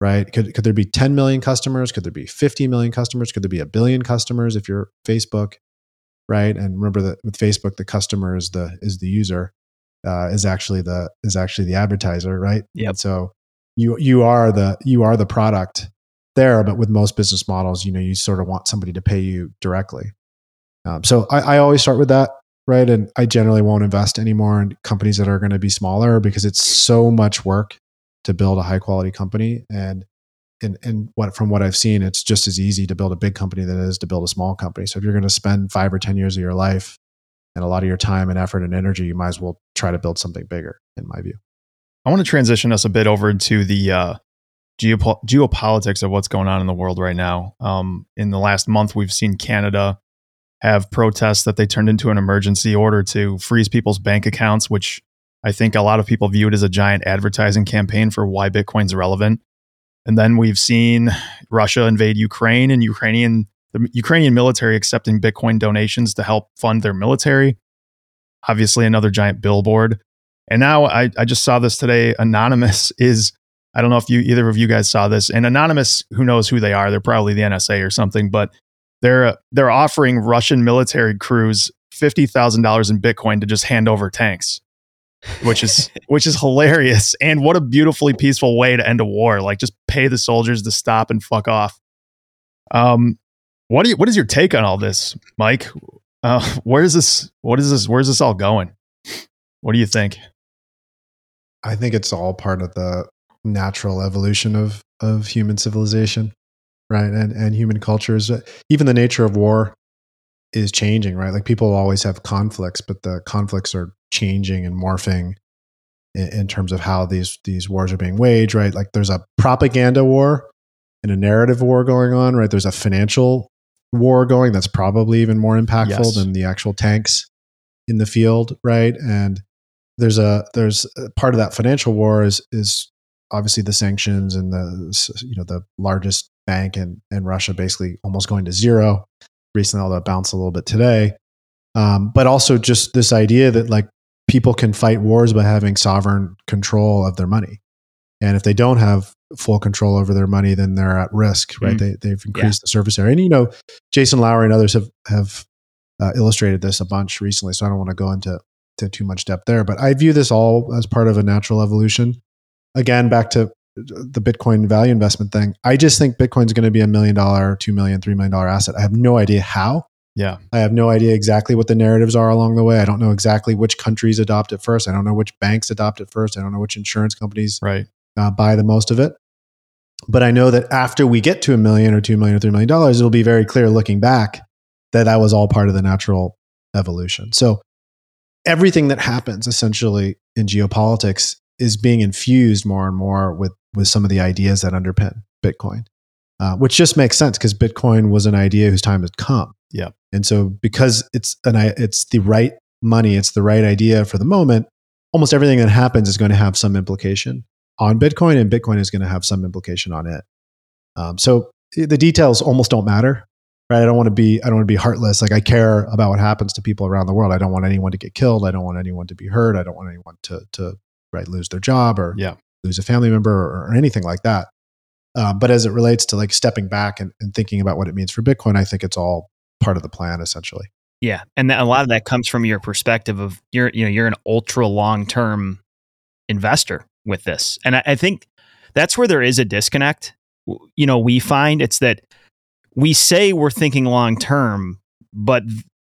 Right? Could there be 10 million customers? Could there be 50 million customers? Could there be 1 billion customers if you're Facebook, right? And remember that with Facebook, the customer is the user, is actually the advertiser, right? Yeah. So you are the product there, but with most business models, you know, you sort of want somebody to pay you directly. So I always start with that, right? And I generally won't invest anymore in companies that are going to be smaller, because it's so much work to build a high quality company. And from what I've seen, it's just as easy to build a big company than it is to build a small company. So if you're going to spend 5 or 10 years of your life and a lot of your time and effort and energy, you might as well try to build something bigger, in my view. I want to transition us a bit over into the geopolitics of what's going on in the world right now. In the last month, we've seen Canada have protests that they turned into an emergency order to freeze people's bank accounts, which I think a lot of people view it as a giant advertising campaign for why Bitcoin's relevant. And then we've seen Russia invade Ukraine, and the Ukrainian military accepting Bitcoin donations to help fund their military. Obviously, another giant billboard. And now I just saw this today. Anonymous is, I don't know if either of you guys saw this. And Anonymous, who knows who they are? They're probably the NSA or something. But they're offering Russian military crews $50,000 in Bitcoin to just hand over tanks. which is hilarious. And what a beautifully peaceful way to end a war. Like, just pay the soldiers to stop and fuck off. What is your take on all this, Mike? Where's this all going? What do you think? I think it's all part of the natural evolution of human civilization, right? And human cultures. Even the nature of war is changing, right? Like, people always have conflicts, but the conflicts are changing and morphing in terms of how these wars are being waged, right? Like, there's a propaganda war and a narrative war going on, right? There's a financial war going that's probably even more impactful than the actual tanks in the field, right? And there's a part of that financial war is obviously the sanctions and the largest bank in Russia basically almost going to zero. recently, although it bounced a little bit today. But also just this idea that like people can fight wars by having sovereign control of their money. And if they don't have full control over their money, then they're at risk, right? They've increased the surface area. And, you know, Jason Lowry and others have illustrated this a bunch recently, so I don't want to go into too much depth there. But I view this all as part of a natural evolution. Again, back to the Bitcoin value investment thing. I just think Bitcoin's going to be $1 million, $2 million, $3 million asset. I have no idea how. Yeah. I have no idea exactly what the narratives are along the way. I don't know exactly which countries adopt it first. I don't know which banks adopt it first. I don't know which insurance companies buy the most of it. But I know that after we get to $1 million or $2 million or $3 million, it'll be very clear looking back that that was all part of the natural evolution. So everything that happens essentially in geopolitics is being infused more and more with some of the ideas that underpin Bitcoin, which just makes sense because Bitcoin was an idea whose time had come. Yeah. And so because it's the right money, it's the right idea for the moment, almost everything that happens is going to have some implication on Bitcoin, and Bitcoin is going to have some implication on it. So the details almost don't matter, right? I don't want to be heartless. Like I care about what happens to people around the world. I don't want anyone to get killed. I don't want anyone to be hurt. I don't want anyone to lose their job or lose a family member or anything like that. But as it relates to like stepping back and thinking about what it means for Bitcoin, I think it's all part of the plan essentially. Yeah. And a lot of that comes from your perspective of you're an ultra long-term investor with this. And I think that's where there is a disconnect. You know, we find it's that we say we're thinking long-term, but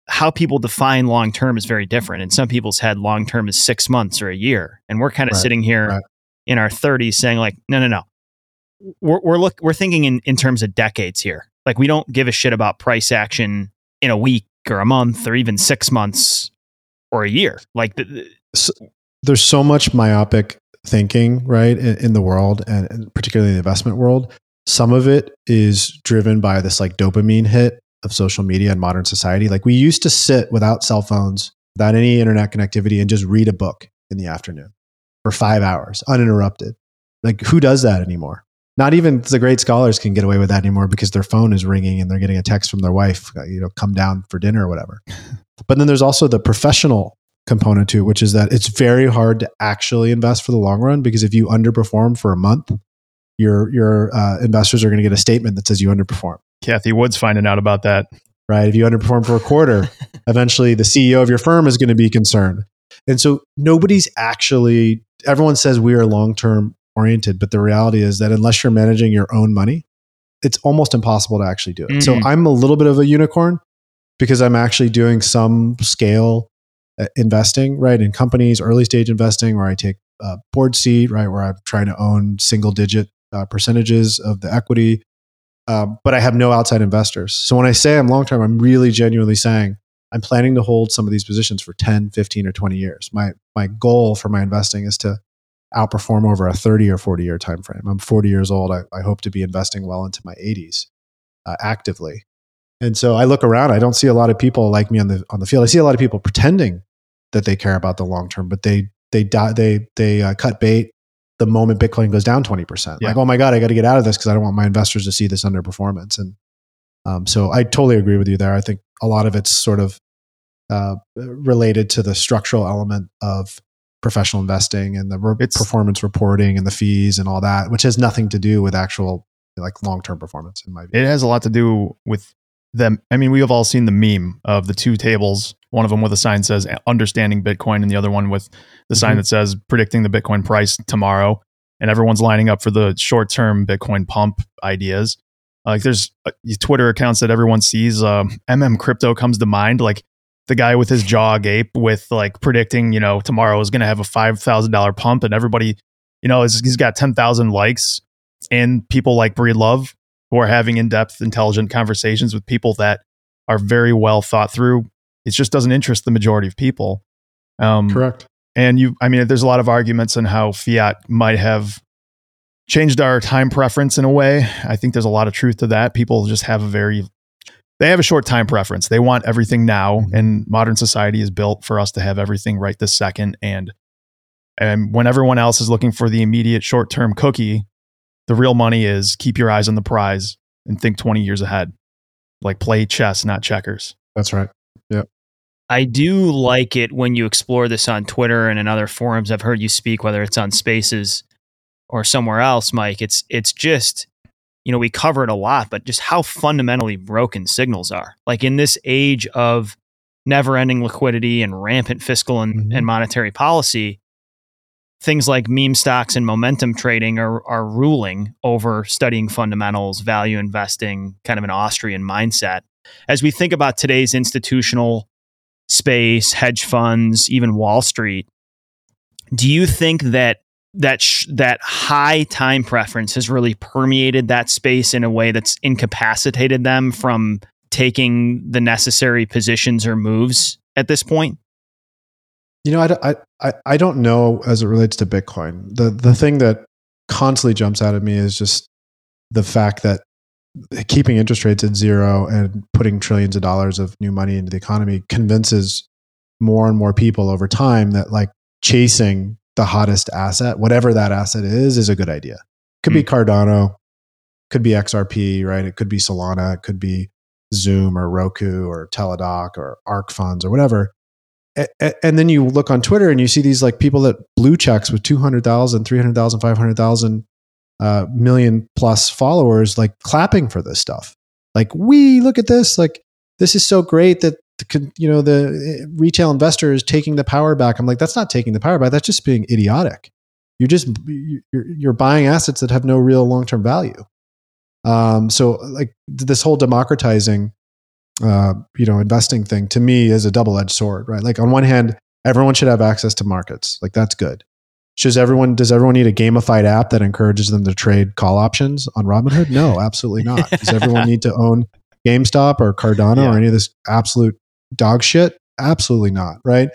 how people define long-term is very different. And some people's head long-term is 6 months or a year. And we're kind of sitting here in our 30s saying like, no. We're thinking in terms of decades here. Like we don't give a shit about price action in a week or a month or even 6 months or a year. Like there's so much myopic thinking, right, in the world, and particularly in the investment world. Some of it is driven by this like dopamine hit of social media and modern society. Like we used to sit without cell phones, without any internet connectivity, and just read a book in the afternoon for 5 hours uninterrupted. Like who does that anymore? Not even the great scholars can get away with that anymore because their phone is ringing and they're getting a text from their wife, come down for dinner or whatever. But then there's also the professional component too, which is that it's very hard to actually invest for the long run because if you underperform for a month, your investors are going to get a statement that says you underperform. Cathie Wood's finding out about that. Right. If you underperform for a quarter, eventually the CEO of your firm is going to be concerned. And so everyone says we are long-term oriented, but the reality is that unless you're managing your own money, it's almost impossible to actually do it. Mm-hmm. So I'm a little bit of a unicorn because I'm actually doing some scale investing, right? In companies, early stage investing, where I take a board seat, right? Where I'm trying to own single digit percentages of the equity. But I have no outside investors. So when I say I'm long-term, I'm really genuinely saying I'm planning to hold some of these positions for 10, 15, or 20 years. My goal for my investing is to outperform over a 30 or 40 year time frame. I'm 40 years old. I hope to be investing well into my 80s actively. And so I look around. I don't see a lot of people like me on the field. I see a lot of people pretending that they care about the long term, but they cut bait the moment Bitcoin goes down 20%. Yeah. Like, oh my God, I got to get out of this because I don't want my investors to see this underperformance. And so I totally agree with you there. I think a lot of it's sort of related to the structural element of professional investing and the performance reporting and the fees and all that, which has nothing to do with actual like long-term performance in my view. It has a lot to do with them. I mean, we have all seen the meme of the two tables, one of them with a sign says understanding Bitcoin and the other one with the sign that says predicting the Bitcoin price tomorrow. And everyone's lining up for the short-term Bitcoin pump ideas. Like there's Twitter accounts that everyone sees. Crypto comes to mind. Like the guy with his jaw agape with like predicting, tomorrow is going to have a $5,000 pump and everybody, he's got 10,000 likes, and people like Breedlove who are having in-depth, intelligent conversations with people that are very well thought through. It just doesn't interest the majority of people. Correct. And there's a lot of arguments on how fiat might have changed our time preference in a way. I think there's a lot of truth to that. People just have a short time preference. They want everything now, and modern society is built for us to have everything right this second. And when everyone else is looking for the immediate short-term cookie, the real money is keep your eyes on the prize and think 20 years ahead. like play chess, not checkers. That's right. Yep. I do like it when you explore this on Twitter and in other forums. I've heard you speak, whether it's on Spaces or somewhere else, Mike. It's just, you know, we cover it a lot, but just how fundamentally broken signals are. Like in this age of never-ending liquidity and rampant fiscal and monetary policy, things like meme stocks and momentum trading are ruling over studying fundamentals, value investing, kind of an Austrian mindset. As we think about today's institutional space, hedge funds, even Wall Street, do you think that high time preference has really permeated that space in a way that's incapacitated them from taking the necessary positions or moves at this point? You know, I don't know as it relates to Bitcoin. The thing that constantly jumps out at me is just the fact that keeping interest rates at zero and putting trillions of dollars of new money into the economy convinces more and more people over time that like chasing the hottest asset, whatever that asset is a good idea. Could be Cardano, could be XRP, right? It could be Solana, it could be Zoom or Roku or Teladoc or ARK funds or whatever. And then you look on Twitter and you see these like people that blue checks with 200,000, 300,000, 500,000 million plus followers, like clapping for this stuff. Like, we look at this, like, this is so great that, the retail investor is taking the power back. I'm like, that's not taking the power back. That's just being idiotic. You're buying assets that have no real long-term value. So like this whole democratizing, investing thing to me is a double-edged sword, right? Like on one hand, everyone should have access to markets. Like that's good. Does everyone need a gamified app that encourages them to trade call options on Robinhood? No, absolutely not. Does everyone need to own GameStop or Cardano or any of this absolute dog shit? Absolutely not, right?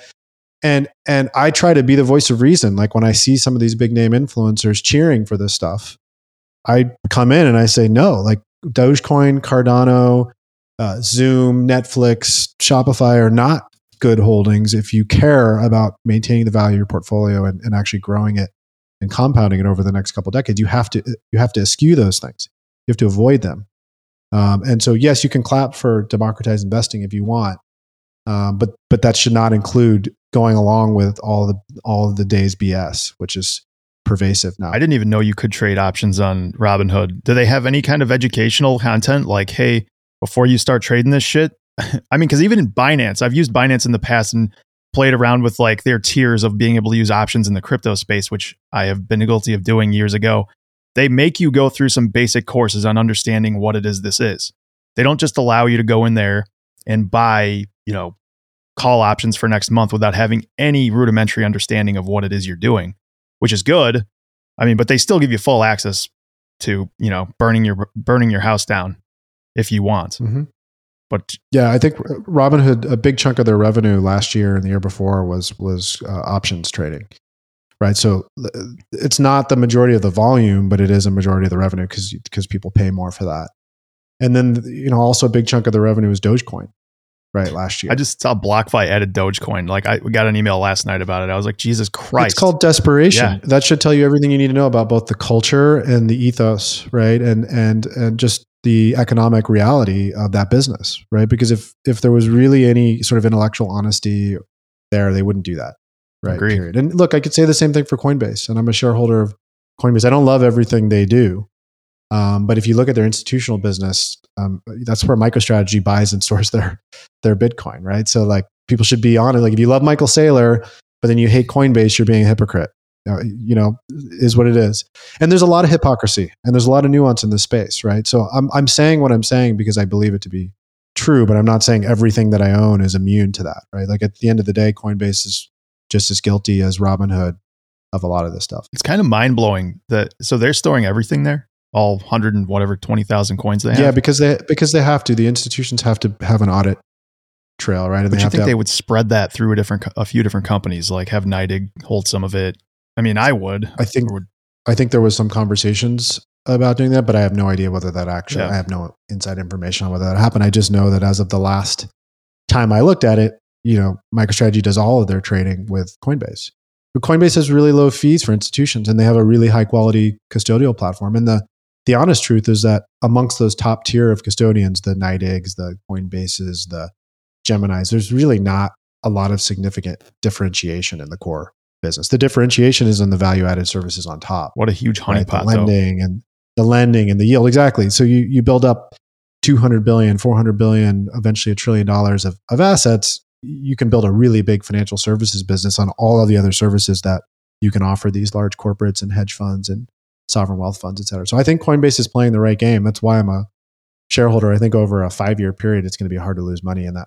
And I try to be the voice of reason. Like when I see some of these big name influencers cheering for this stuff, I come in and I say, no, like Dogecoin, Cardano, Zoom, Netflix, Shopify are not good holdings if you care about maintaining the value of your portfolio and actually growing it and compounding it over the next couple of decades. You have to eschew those things. You have to avoid them. And so, yes, you can clap for democratized investing if you want, but that should not include going along with all of the day's BS, which is pervasive now. I didn't even know you could trade options on Robinhood. Do they have any kind of educational content? Like, hey, before you start trading this shit, I mean, because even in Binance, I've used Binance in the past and played around with like their tiers of being able to use options in the crypto space, which I have been guilty of doing years ago. They make you go through some basic courses on understanding what it is this is. They don't just allow you to go in there and buy, call options for next month without having any rudimentary understanding of what it is you're doing, which is good. I mean, but they still give you full access to, burning your house down if you want. Mm-hmm. But yeah, I think Robinhood, a big chunk of their revenue last year and the year before was options trading, right? So it's not the majority of the volume, but it is a majority of the revenue because people pay more for that. And then also a big chunk of the revenue is Dogecoin, right? Last year, I just saw BlockFi added Dogecoin. Like we got an email last night about it. I was like, Jesus Christ! It's called desperation. Yeah. That should tell you everything you need to know about both the culture and the ethos, right? And just the economic reality of that business, right? Because if there was really any sort of intellectual honesty there, they wouldn't do that, right? Agreed. Period. And look, I could say the same thing for Coinbase, and I'm a shareholder of Coinbase. I don't love everything they do, but if you look at their institutional business, that's where MicroStrategy buys and stores their Bitcoin, right? So like people should be honest. Like if you love Michael Saylor, but then you hate Coinbase, you're being a hypocrite. Is what it is. And there's a lot of hypocrisy and there's a lot of nuance in this space, right? So I'm saying what I'm saying because I believe it to be true, but I'm not saying everything that I own is immune to that, right? Like at the end of the day, Coinbase is just as guilty as Robinhood of a lot of this stuff. It's kind of mind blowing that. So they're storing everything there, all 100 and whatever, 20,000 coins they have. Yeah, because they have to, the institutions have to have an audit trail, right? And but they would spread that through a few different companies, like have Nydig hold some of it. I mean, I would. I think there was some conversations about doing that, but I have no idea whether that actually. Yeah. I have no inside information on whether that happened. I just know that as of the last time I looked at it, MicroStrategy does all of their trading with Coinbase. But Coinbase has really low fees for institutions, and they have a really high quality custodial platform. And the the honest truth is that amongst those top tier of custodians, the Nydigs, the Coinbases, the Geminis, there's really not a lot of significant differentiation in the core business. The differentiation is in the value-added services on top. What a huge honeypot, right? The lending and the yield. Exactly. So you build up 200 billion, 400 billion, eventually $1 trillion of assets. You can build a really big financial services business on all of the other services that you can offer these large corporates and hedge funds and sovereign wealth funds, et cetera. So I think Coinbase is playing the right game. That's why I'm a shareholder. I think over a 5-year period, it's going to be hard to lose money in that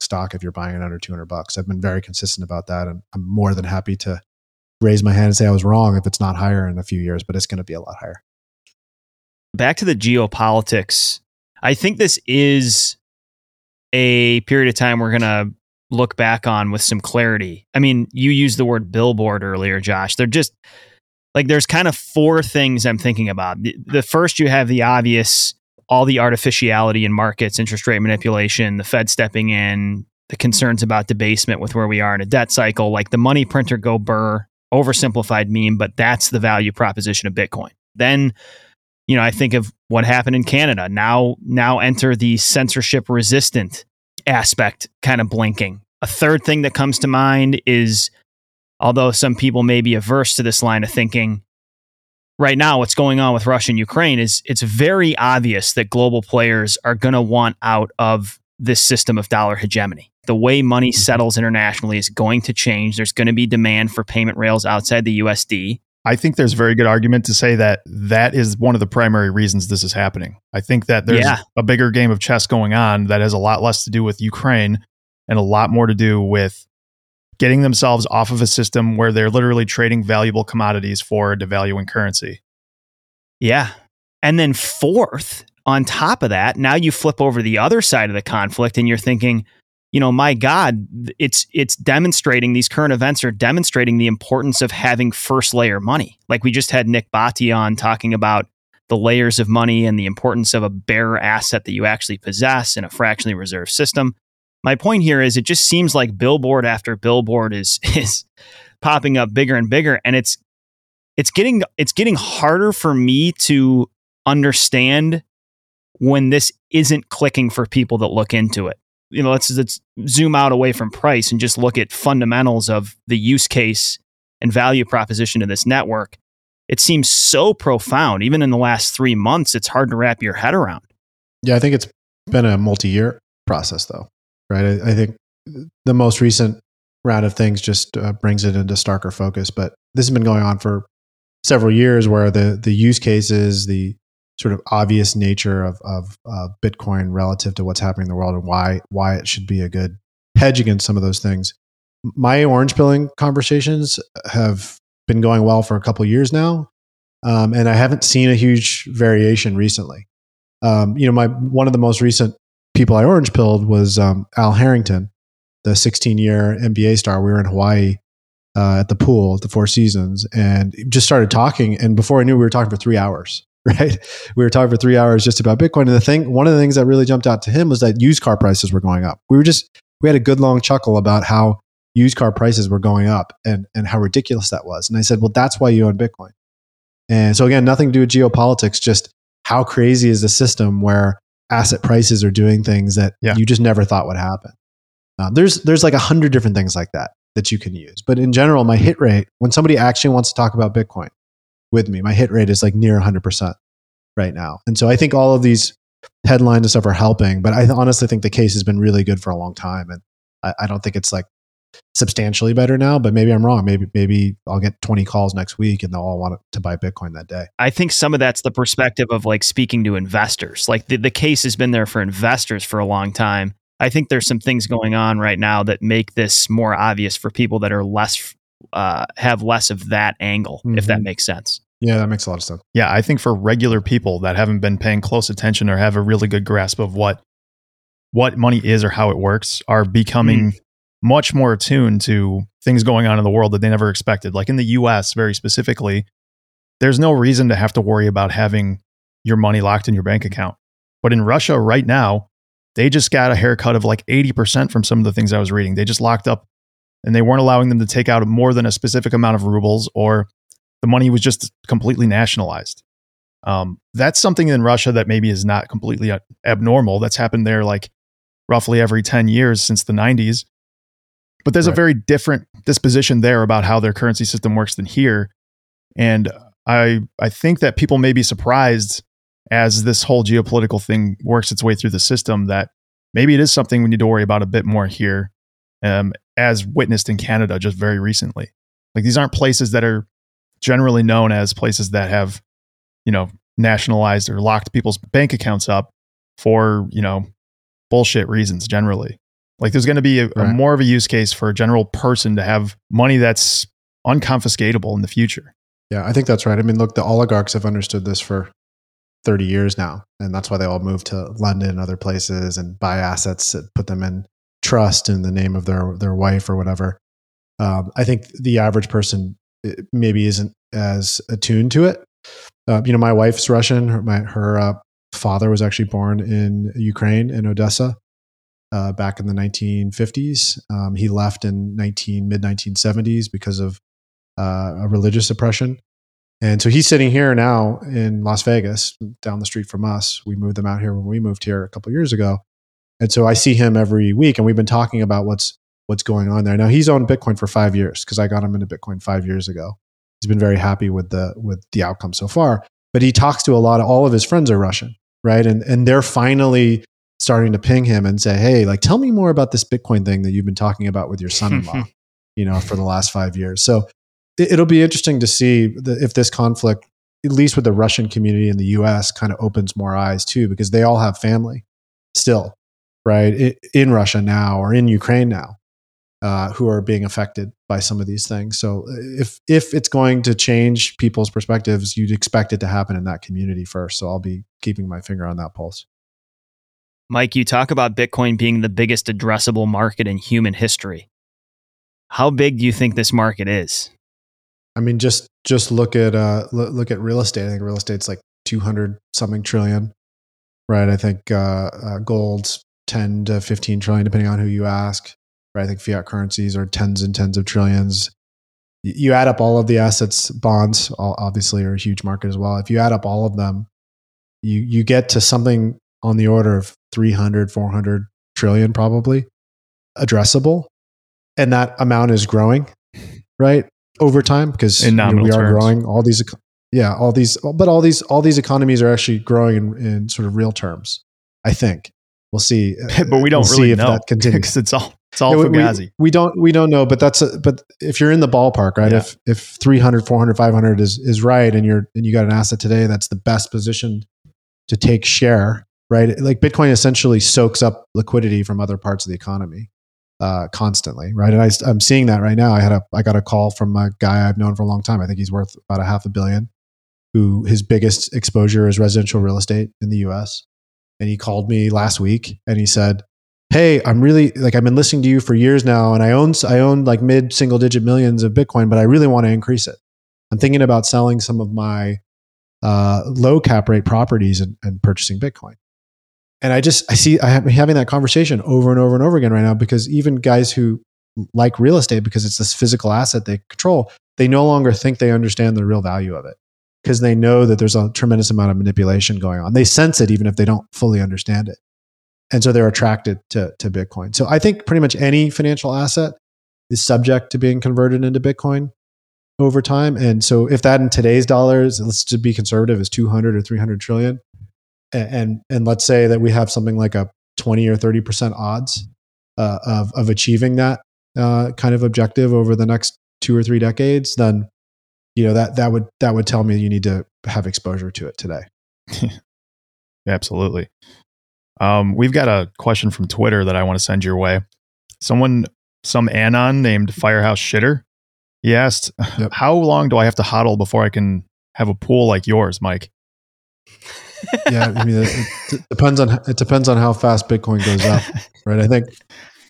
stock if you're buying it under $200. I've been very consistent about that, and I'm more than happy to raise my hand and say I was wrong if it's not higher in a few years, but it's going to be a lot higher. Back to the geopolitics. I think this is a period of time we're going to look back on with some clarity. I mean, you used the word billboard earlier, Josh. They're just like, there's kind of four things I'm thinking about. The first, you have the obvious, all the artificiality in markets, interest rate manipulation, the Fed stepping in, the concerns about debasement with where we are in a debt cycle, like the money printer go burr, oversimplified meme, but that's the value proposition of Bitcoin. Then, you know, I think of what happened in Canada. Now enter the censorship resistant aspect kind of blinking. A third thing that comes to mind is, although some people may be averse to this line of thinking, right now what's going on with Russia and Ukraine is it's very obvious that global players are going to want out of this system of dollar hegemony. The way money settles internationally is going to change. There's going to be demand for payment rails outside the USD. I think there's a very good argument to say that is one of the primary reasons this is happening. I think that there's a bigger game of chess going on that has a lot less to do with Ukraine and a lot more to do with getting themselves off of a system where they're literally trading valuable commodities for a devaluing currency. Yeah. And then fourth, on top of that, now you flip over the other side of the conflict and you're thinking, you know, my God, it's demonstrating, these current events are demonstrating the importance of having first layer money. Like we just had Nick Bhatti on talking about the layers of money and the importance of a bearer asset that you actually possess in a fractionally reserved system. My point here is it just seems like billboard after billboard is popping up bigger and bigger. And it's getting harder for me to understand when this isn't clicking for people that look into it. You know, let's zoom out away from price and just look at fundamentals of the use case and value proposition of this network. It seems so profound. Even in the last 3 months, it's hard to wrap your head around. Yeah, I think it's been a multi-year process, though, right? I think the most recent round of things just brings it into starker focus. But this has been going on for several years, where the use cases, the sort of obvious nature of Bitcoin relative to what's happening in the world and why it should be a good hedge against some of those things. My orange pilling conversations have been going well for a couple of years now, and I haven't seen a huge variation recently. You know, one of the most recent people I orange pilled was Al Harrington, the 16-year NBA star. We were in Hawaii at the pool at the Four Seasons, and just started talking. And before I knew, we were talking for 3 hours. Right? We were talking for 3 hours just about Bitcoin. And one of the things that really jumped out to him was that used car prices were going up. We had a good long chuckle about how used car prices were going up and how ridiculous that was. And I said, well, that's why you own Bitcoin. And so again, nothing to do with geopolitics, just how crazy is the system where asset prices are doing things that you just never thought would happen. There's like 100 different things like that you can use. But in general, my hit rate, when somebody actually wants to talk about Bitcoin with me, my hit rate is like near 100% right now. And so I think all of these headlines and stuff are helping, but I honestly think the case has been really good for a long time. And I don't think it's like substantially better now, but maybe I'm wrong. Maybe I'll get 20 calls next week and they'll all want to buy Bitcoin that day. I think some of that's the perspective of like speaking to investors. Like the case has been there for investors for a long time. I think there's some things going on right now that make this more obvious for people that are less have less of that angle, if that makes sense. Yeah, that makes a lot of sense. Yeah, I think for regular people that haven't been paying close attention or have a really good grasp of what money is or how it works are becoming much more attuned to things going on in the world that they never expected. Like in the US, very specifically, there's no reason to have to worry about having your money locked in your bank account. But in Russia right now, they just got a haircut of like 80% from some of the things I was reading. They just locked up, and they weren't allowing them to take out more than a specific amount of rubles, or the money was just completely nationalized. That's something in Russia that maybe is not completely abnormal. That's happened there like roughly every 10 years since the 90s. But there's a very different disposition there about how their currency system works than here. And I think that people may be surprised as this whole geopolitical thing works its way through the system that maybe it is something we need to worry about a bit more here, as witnessed in Canada just very recently. Like, these aren't places that are generally known as places that have, you know, nationalized or locked people's bank accounts up for, you know, bullshit reasons generally. Like, there's going to be a more of a use case for a general person to have money that's unconfiscatable in the future. Yeah, I think that's right. I mean, look, the oligarchs have understood this for 30 years now, and that's why they all move to London and other places and buy assets, put them in trust in the name of their wife or whatever. I think the average person maybe isn't as attuned to it. You know, my wife's Russian. Her father was actually born in Ukraine, in Odessa, back in the 1950s. He left in mid-1970s because of a religious oppression. And so he's sitting here now in Las Vegas, down the street from us. We moved them out here when we moved here a couple of years ago. And so I see him every week, and we've been talking about what's going on there. Now, he's owned Bitcoin for 5 years because I got him into Bitcoin 5 years ago. He's been very happy with the outcome so far. But he talks to all of his friends are Russian, right? And they're finally starting to ping him and say, hey, like, tell me more about this Bitcoin thing that you've been talking about with your son-in-law, you know, for the last 5 years. So it'll be interesting to see if this conflict, at least with the Russian community in the US, kind of opens more eyes too, because they all have family still, right? In Russia now or in Ukraine now, who are being affected by some of these things. So if it's going to change people's perspectives, you'd expect it to happen in that community first. So I'll be keeping my finger on that pulse. Mike, you talk about Bitcoin being the biggest addressable market in human history. How big do you think this market is? I mean, just look at real estate. I think real estate's like 200 something trillion, right? I think gold's 10 to 15 trillion, depending on who you ask. Right? I think fiat currencies are tens and tens of trillions. You add up all of the assets, bonds, obviously, are a huge market as well. If you add up all of them, you get to something on the order of 300, 400 trillion probably addressable, and that amount is growing, right? Over time, because we are growing all these, all these economies are actually growing in sort of real terms. I think we'll see, but we don't really know if that continues. It's all fugazi. We don't know, but but if you're in the ballpark, right? Yeah. If 300, 400, 500 is right, and you got an asset today that's the best position to take share, right? Like, Bitcoin essentially soaks up liquidity from other parts of the economy. Constantly, right? And I'm seeing that right now. I got a call from a guy I've known for a long time. I think he's worth about $500 million, who his biggest exposure is residential real estate in the US. And he called me last week and he said, hey, I've been listening to you for years now, and I own like mid-single digit millions of Bitcoin, but I really want to increase it. I'm thinking about selling some of my low cap rate properties and purchasing Bitcoin. And I'm having that conversation over and over and over again right now, because even guys who like real estate, because it's this physical asset they control, they no longer think they understand the real value of it, because they know that there's a tremendous amount of manipulation going on. They sense it even if they don't fully understand it. And so they're attracted to Bitcoin. So I think pretty much any financial asset is subject to being converted into Bitcoin over time. And so if that in today's dollars, let's just be conservative, is 200 or 300 trillion, and let's say that we have something like a 20 or 30% odds of achieving that kind of objective over the next 2 or 3 decades, then, you know, that would tell me you need to have exposure to it today. Absolutely. We've got a question from Twitter that I want to send your way. Some anon named Firehouse Shitter, he asked, yep, how long do I have to hodl before I can have a pool like yours, Mike? Yeah, I mean, it depends on how fast Bitcoin goes up, right? I think,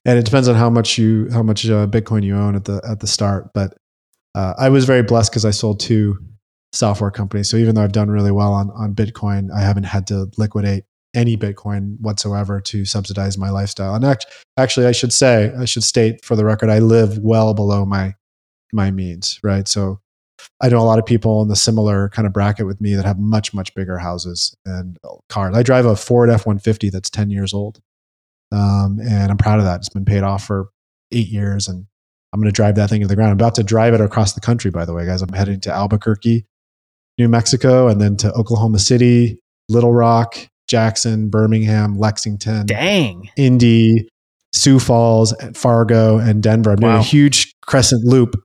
and it depends on how much Bitcoin you own at the start. But I was very blessed because I sold 2 software companies. So even though I've done really well on Bitcoin, I haven't had to liquidate any Bitcoin whatsoever to subsidize my lifestyle. And actually, I should state for the record, I live well below my means, right? So I know a lot of people in the similar kind of bracket with me that have much, much bigger houses and cars. I drive a Ford F-150 that's 10 years old. And I'm proud of that. It's been paid off for 8 years, and I'm going to drive that thing to the ground. I'm about to drive it across the country, by the way, guys. I'm heading to Albuquerque, New Mexico, and then to Oklahoma City, Little Rock, Jackson, Birmingham, Lexington, Indy, Sioux Falls, Fargo, and Denver. I'm doing a huge crescent loop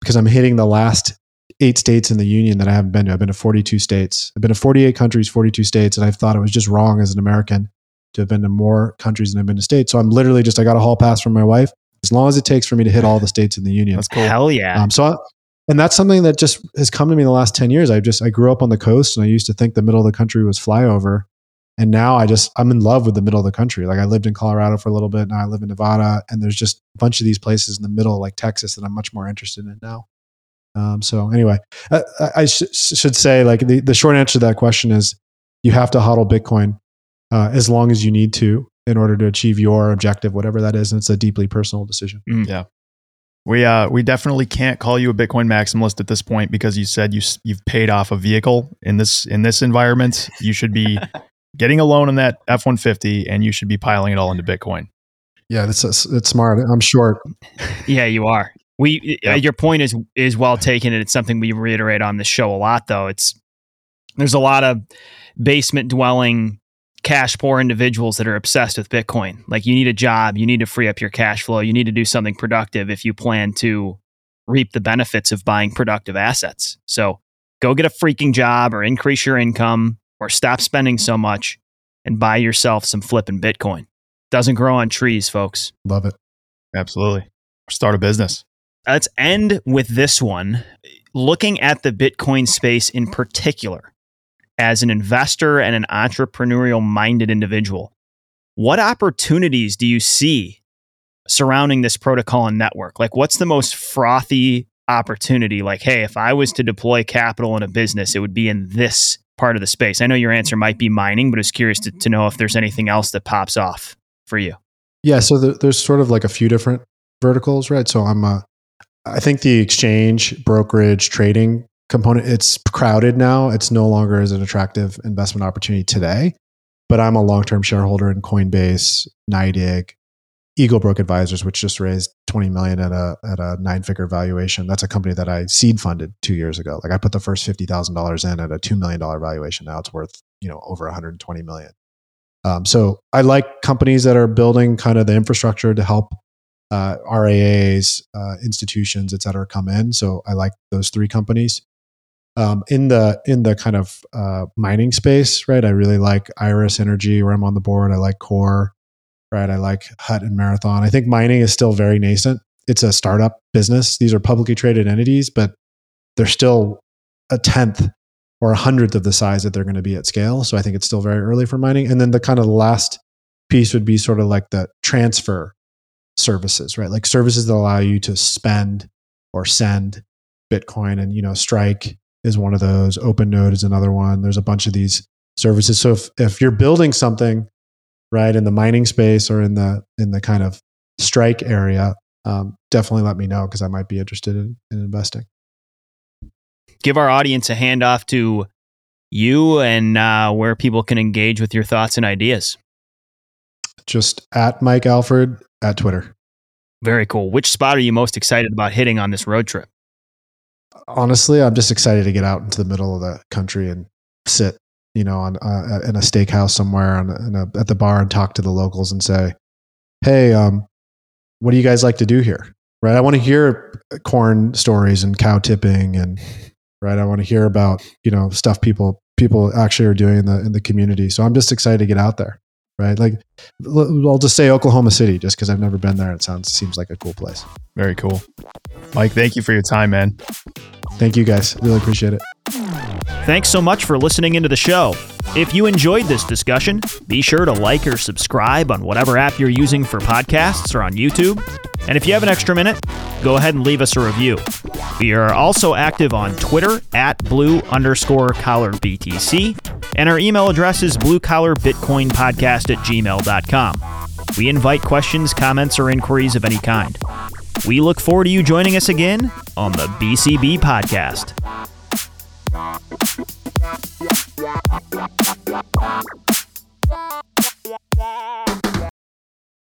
because I'm hitting the last 8 states in the union that I haven't been to. I've been to 42 states. I've been to 48 countries, 42 states, and I thought it was just wrong as an American to have been to more countries than I've been to states. So I'm literally just, I got a hall pass from my wife, as long as it takes for me to hit all the states in the union. That's cool. Hell yeah. And that's something that just has come to me in the last 10 years. I grew up on the coast, and I used to think the middle of the country was flyover. And now I'm in love with the middle of the country. Like, I lived in Colorado for a little bit. Now I live in Nevada, and there's just a bunch of these places in the middle, like Texas, that I'm much more interested in now. So anyway, I should say, like, the short answer to that question is you have to hodl Bitcoin as long as you need to in order to achieve your objective, whatever that is. And it's a deeply personal decision. Mm. Yeah. We definitely can't call you a Bitcoin maximalist at this point, because you said you've paid off a vehicle in this environment. You should be getting a loan on that F-150, and you should be piling it all into Bitcoin. Yeah, that's smart. I'm short. Yeah, you are. Your point is well taken, and it's something we reiterate on this show a lot. Though there's a lot of basement dwelling, cash poor individuals that are obsessed with Bitcoin. Like, you need a job, you need to free up your cash flow, you need to do something productive if you plan to reap the benefits of buying productive assets. So go get a freaking job, or increase your income, or stop spending so much and buy yourself some flipping Bitcoin. Doesn't grow on trees, folks. Love it. Absolutely. Start a business. Let's end with this one. Looking at the Bitcoin space in particular, as an investor and an entrepreneurial-minded individual, what opportunities do you see surrounding this protocol and network? Like, what's the most frothy opportunity? Like, hey, if I was to deploy capital in a business, it would be in this part of the space. I know your answer might be mining, but I was curious to know if there's anything else that pops off for you. Yeah, so there's sort of like a few different verticals, right? So I think the exchange, brokerage, trading component, it's crowded now. It's no longer as an attractive investment opportunity today, but I'm a long-term shareholder in Coinbase, Nydig, Eaglebrook Advisors, which just raised $20 million at a 9-figure valuation. That's a company that I seed funded 2 years ago. Like, I put the first $50,000 in at a $2 million valuation. Now it's worth, over $120 million. So I like companies that are building kind of the infrastructure to help RIAs, institutions, et cetera, come in. So I like those three companies. In the kind of mining space, right? I really like Iris Energy, where I'm on the board. I like Core, right? I like Hut and Marathon. I think mining is still very nascent. It's a startup business. These are publicly traded entities, but they're still a 10th or a 100th of the size that they're going to be at scale. So I think it's still very early for mining. And then the kind of last piece would be sort of like the transfer services, right? Like services that allow you to spend or send Bitcoin. And, Strike is one of those. OpenNode is another one. There's a bunch of these services. So if you're building something, right, in the mining space or in the kind of Strike area, definitely let me know, because I might be interested in investing. Give our audience a handoff to you and where people can engage with your thoughts and ideas. Just at Mike Alfred at Twitter. Very cool. Which spot are you most excited about hitting on this road trip? Honestly, I'm just excited to get out into the middle of the country and sit, in a steakhouse somewhere at the bar and talk to the locals and say, hey, what do you guys like to do here? Right. I want to hear corn stories and cow tipping and right. I want to hear about, stuff people actually are doing in the community. So I'm just excited to get out there. Right? Like, I'll just say Oklahoma City, just because I've never been there. It seems like a cool place. Very cool. Mike, thank you for your time, man. Thank you, guys. Really appreciate it. Thanks so much for listening into the show. If you enjoyed this discussion, be sure to like or subscribe on whatever app you're using for podcasts or on YouTube. And if you have an extra minute, go ahead and leave us a review. We are also active on Twitter at @blue_collar BTC, and our email address is bluecollarbitcoinpodcast@gmail.com. We invite questions, comments, or inquiries of any kind. We look forward to you joining us again on the BCB Podcast.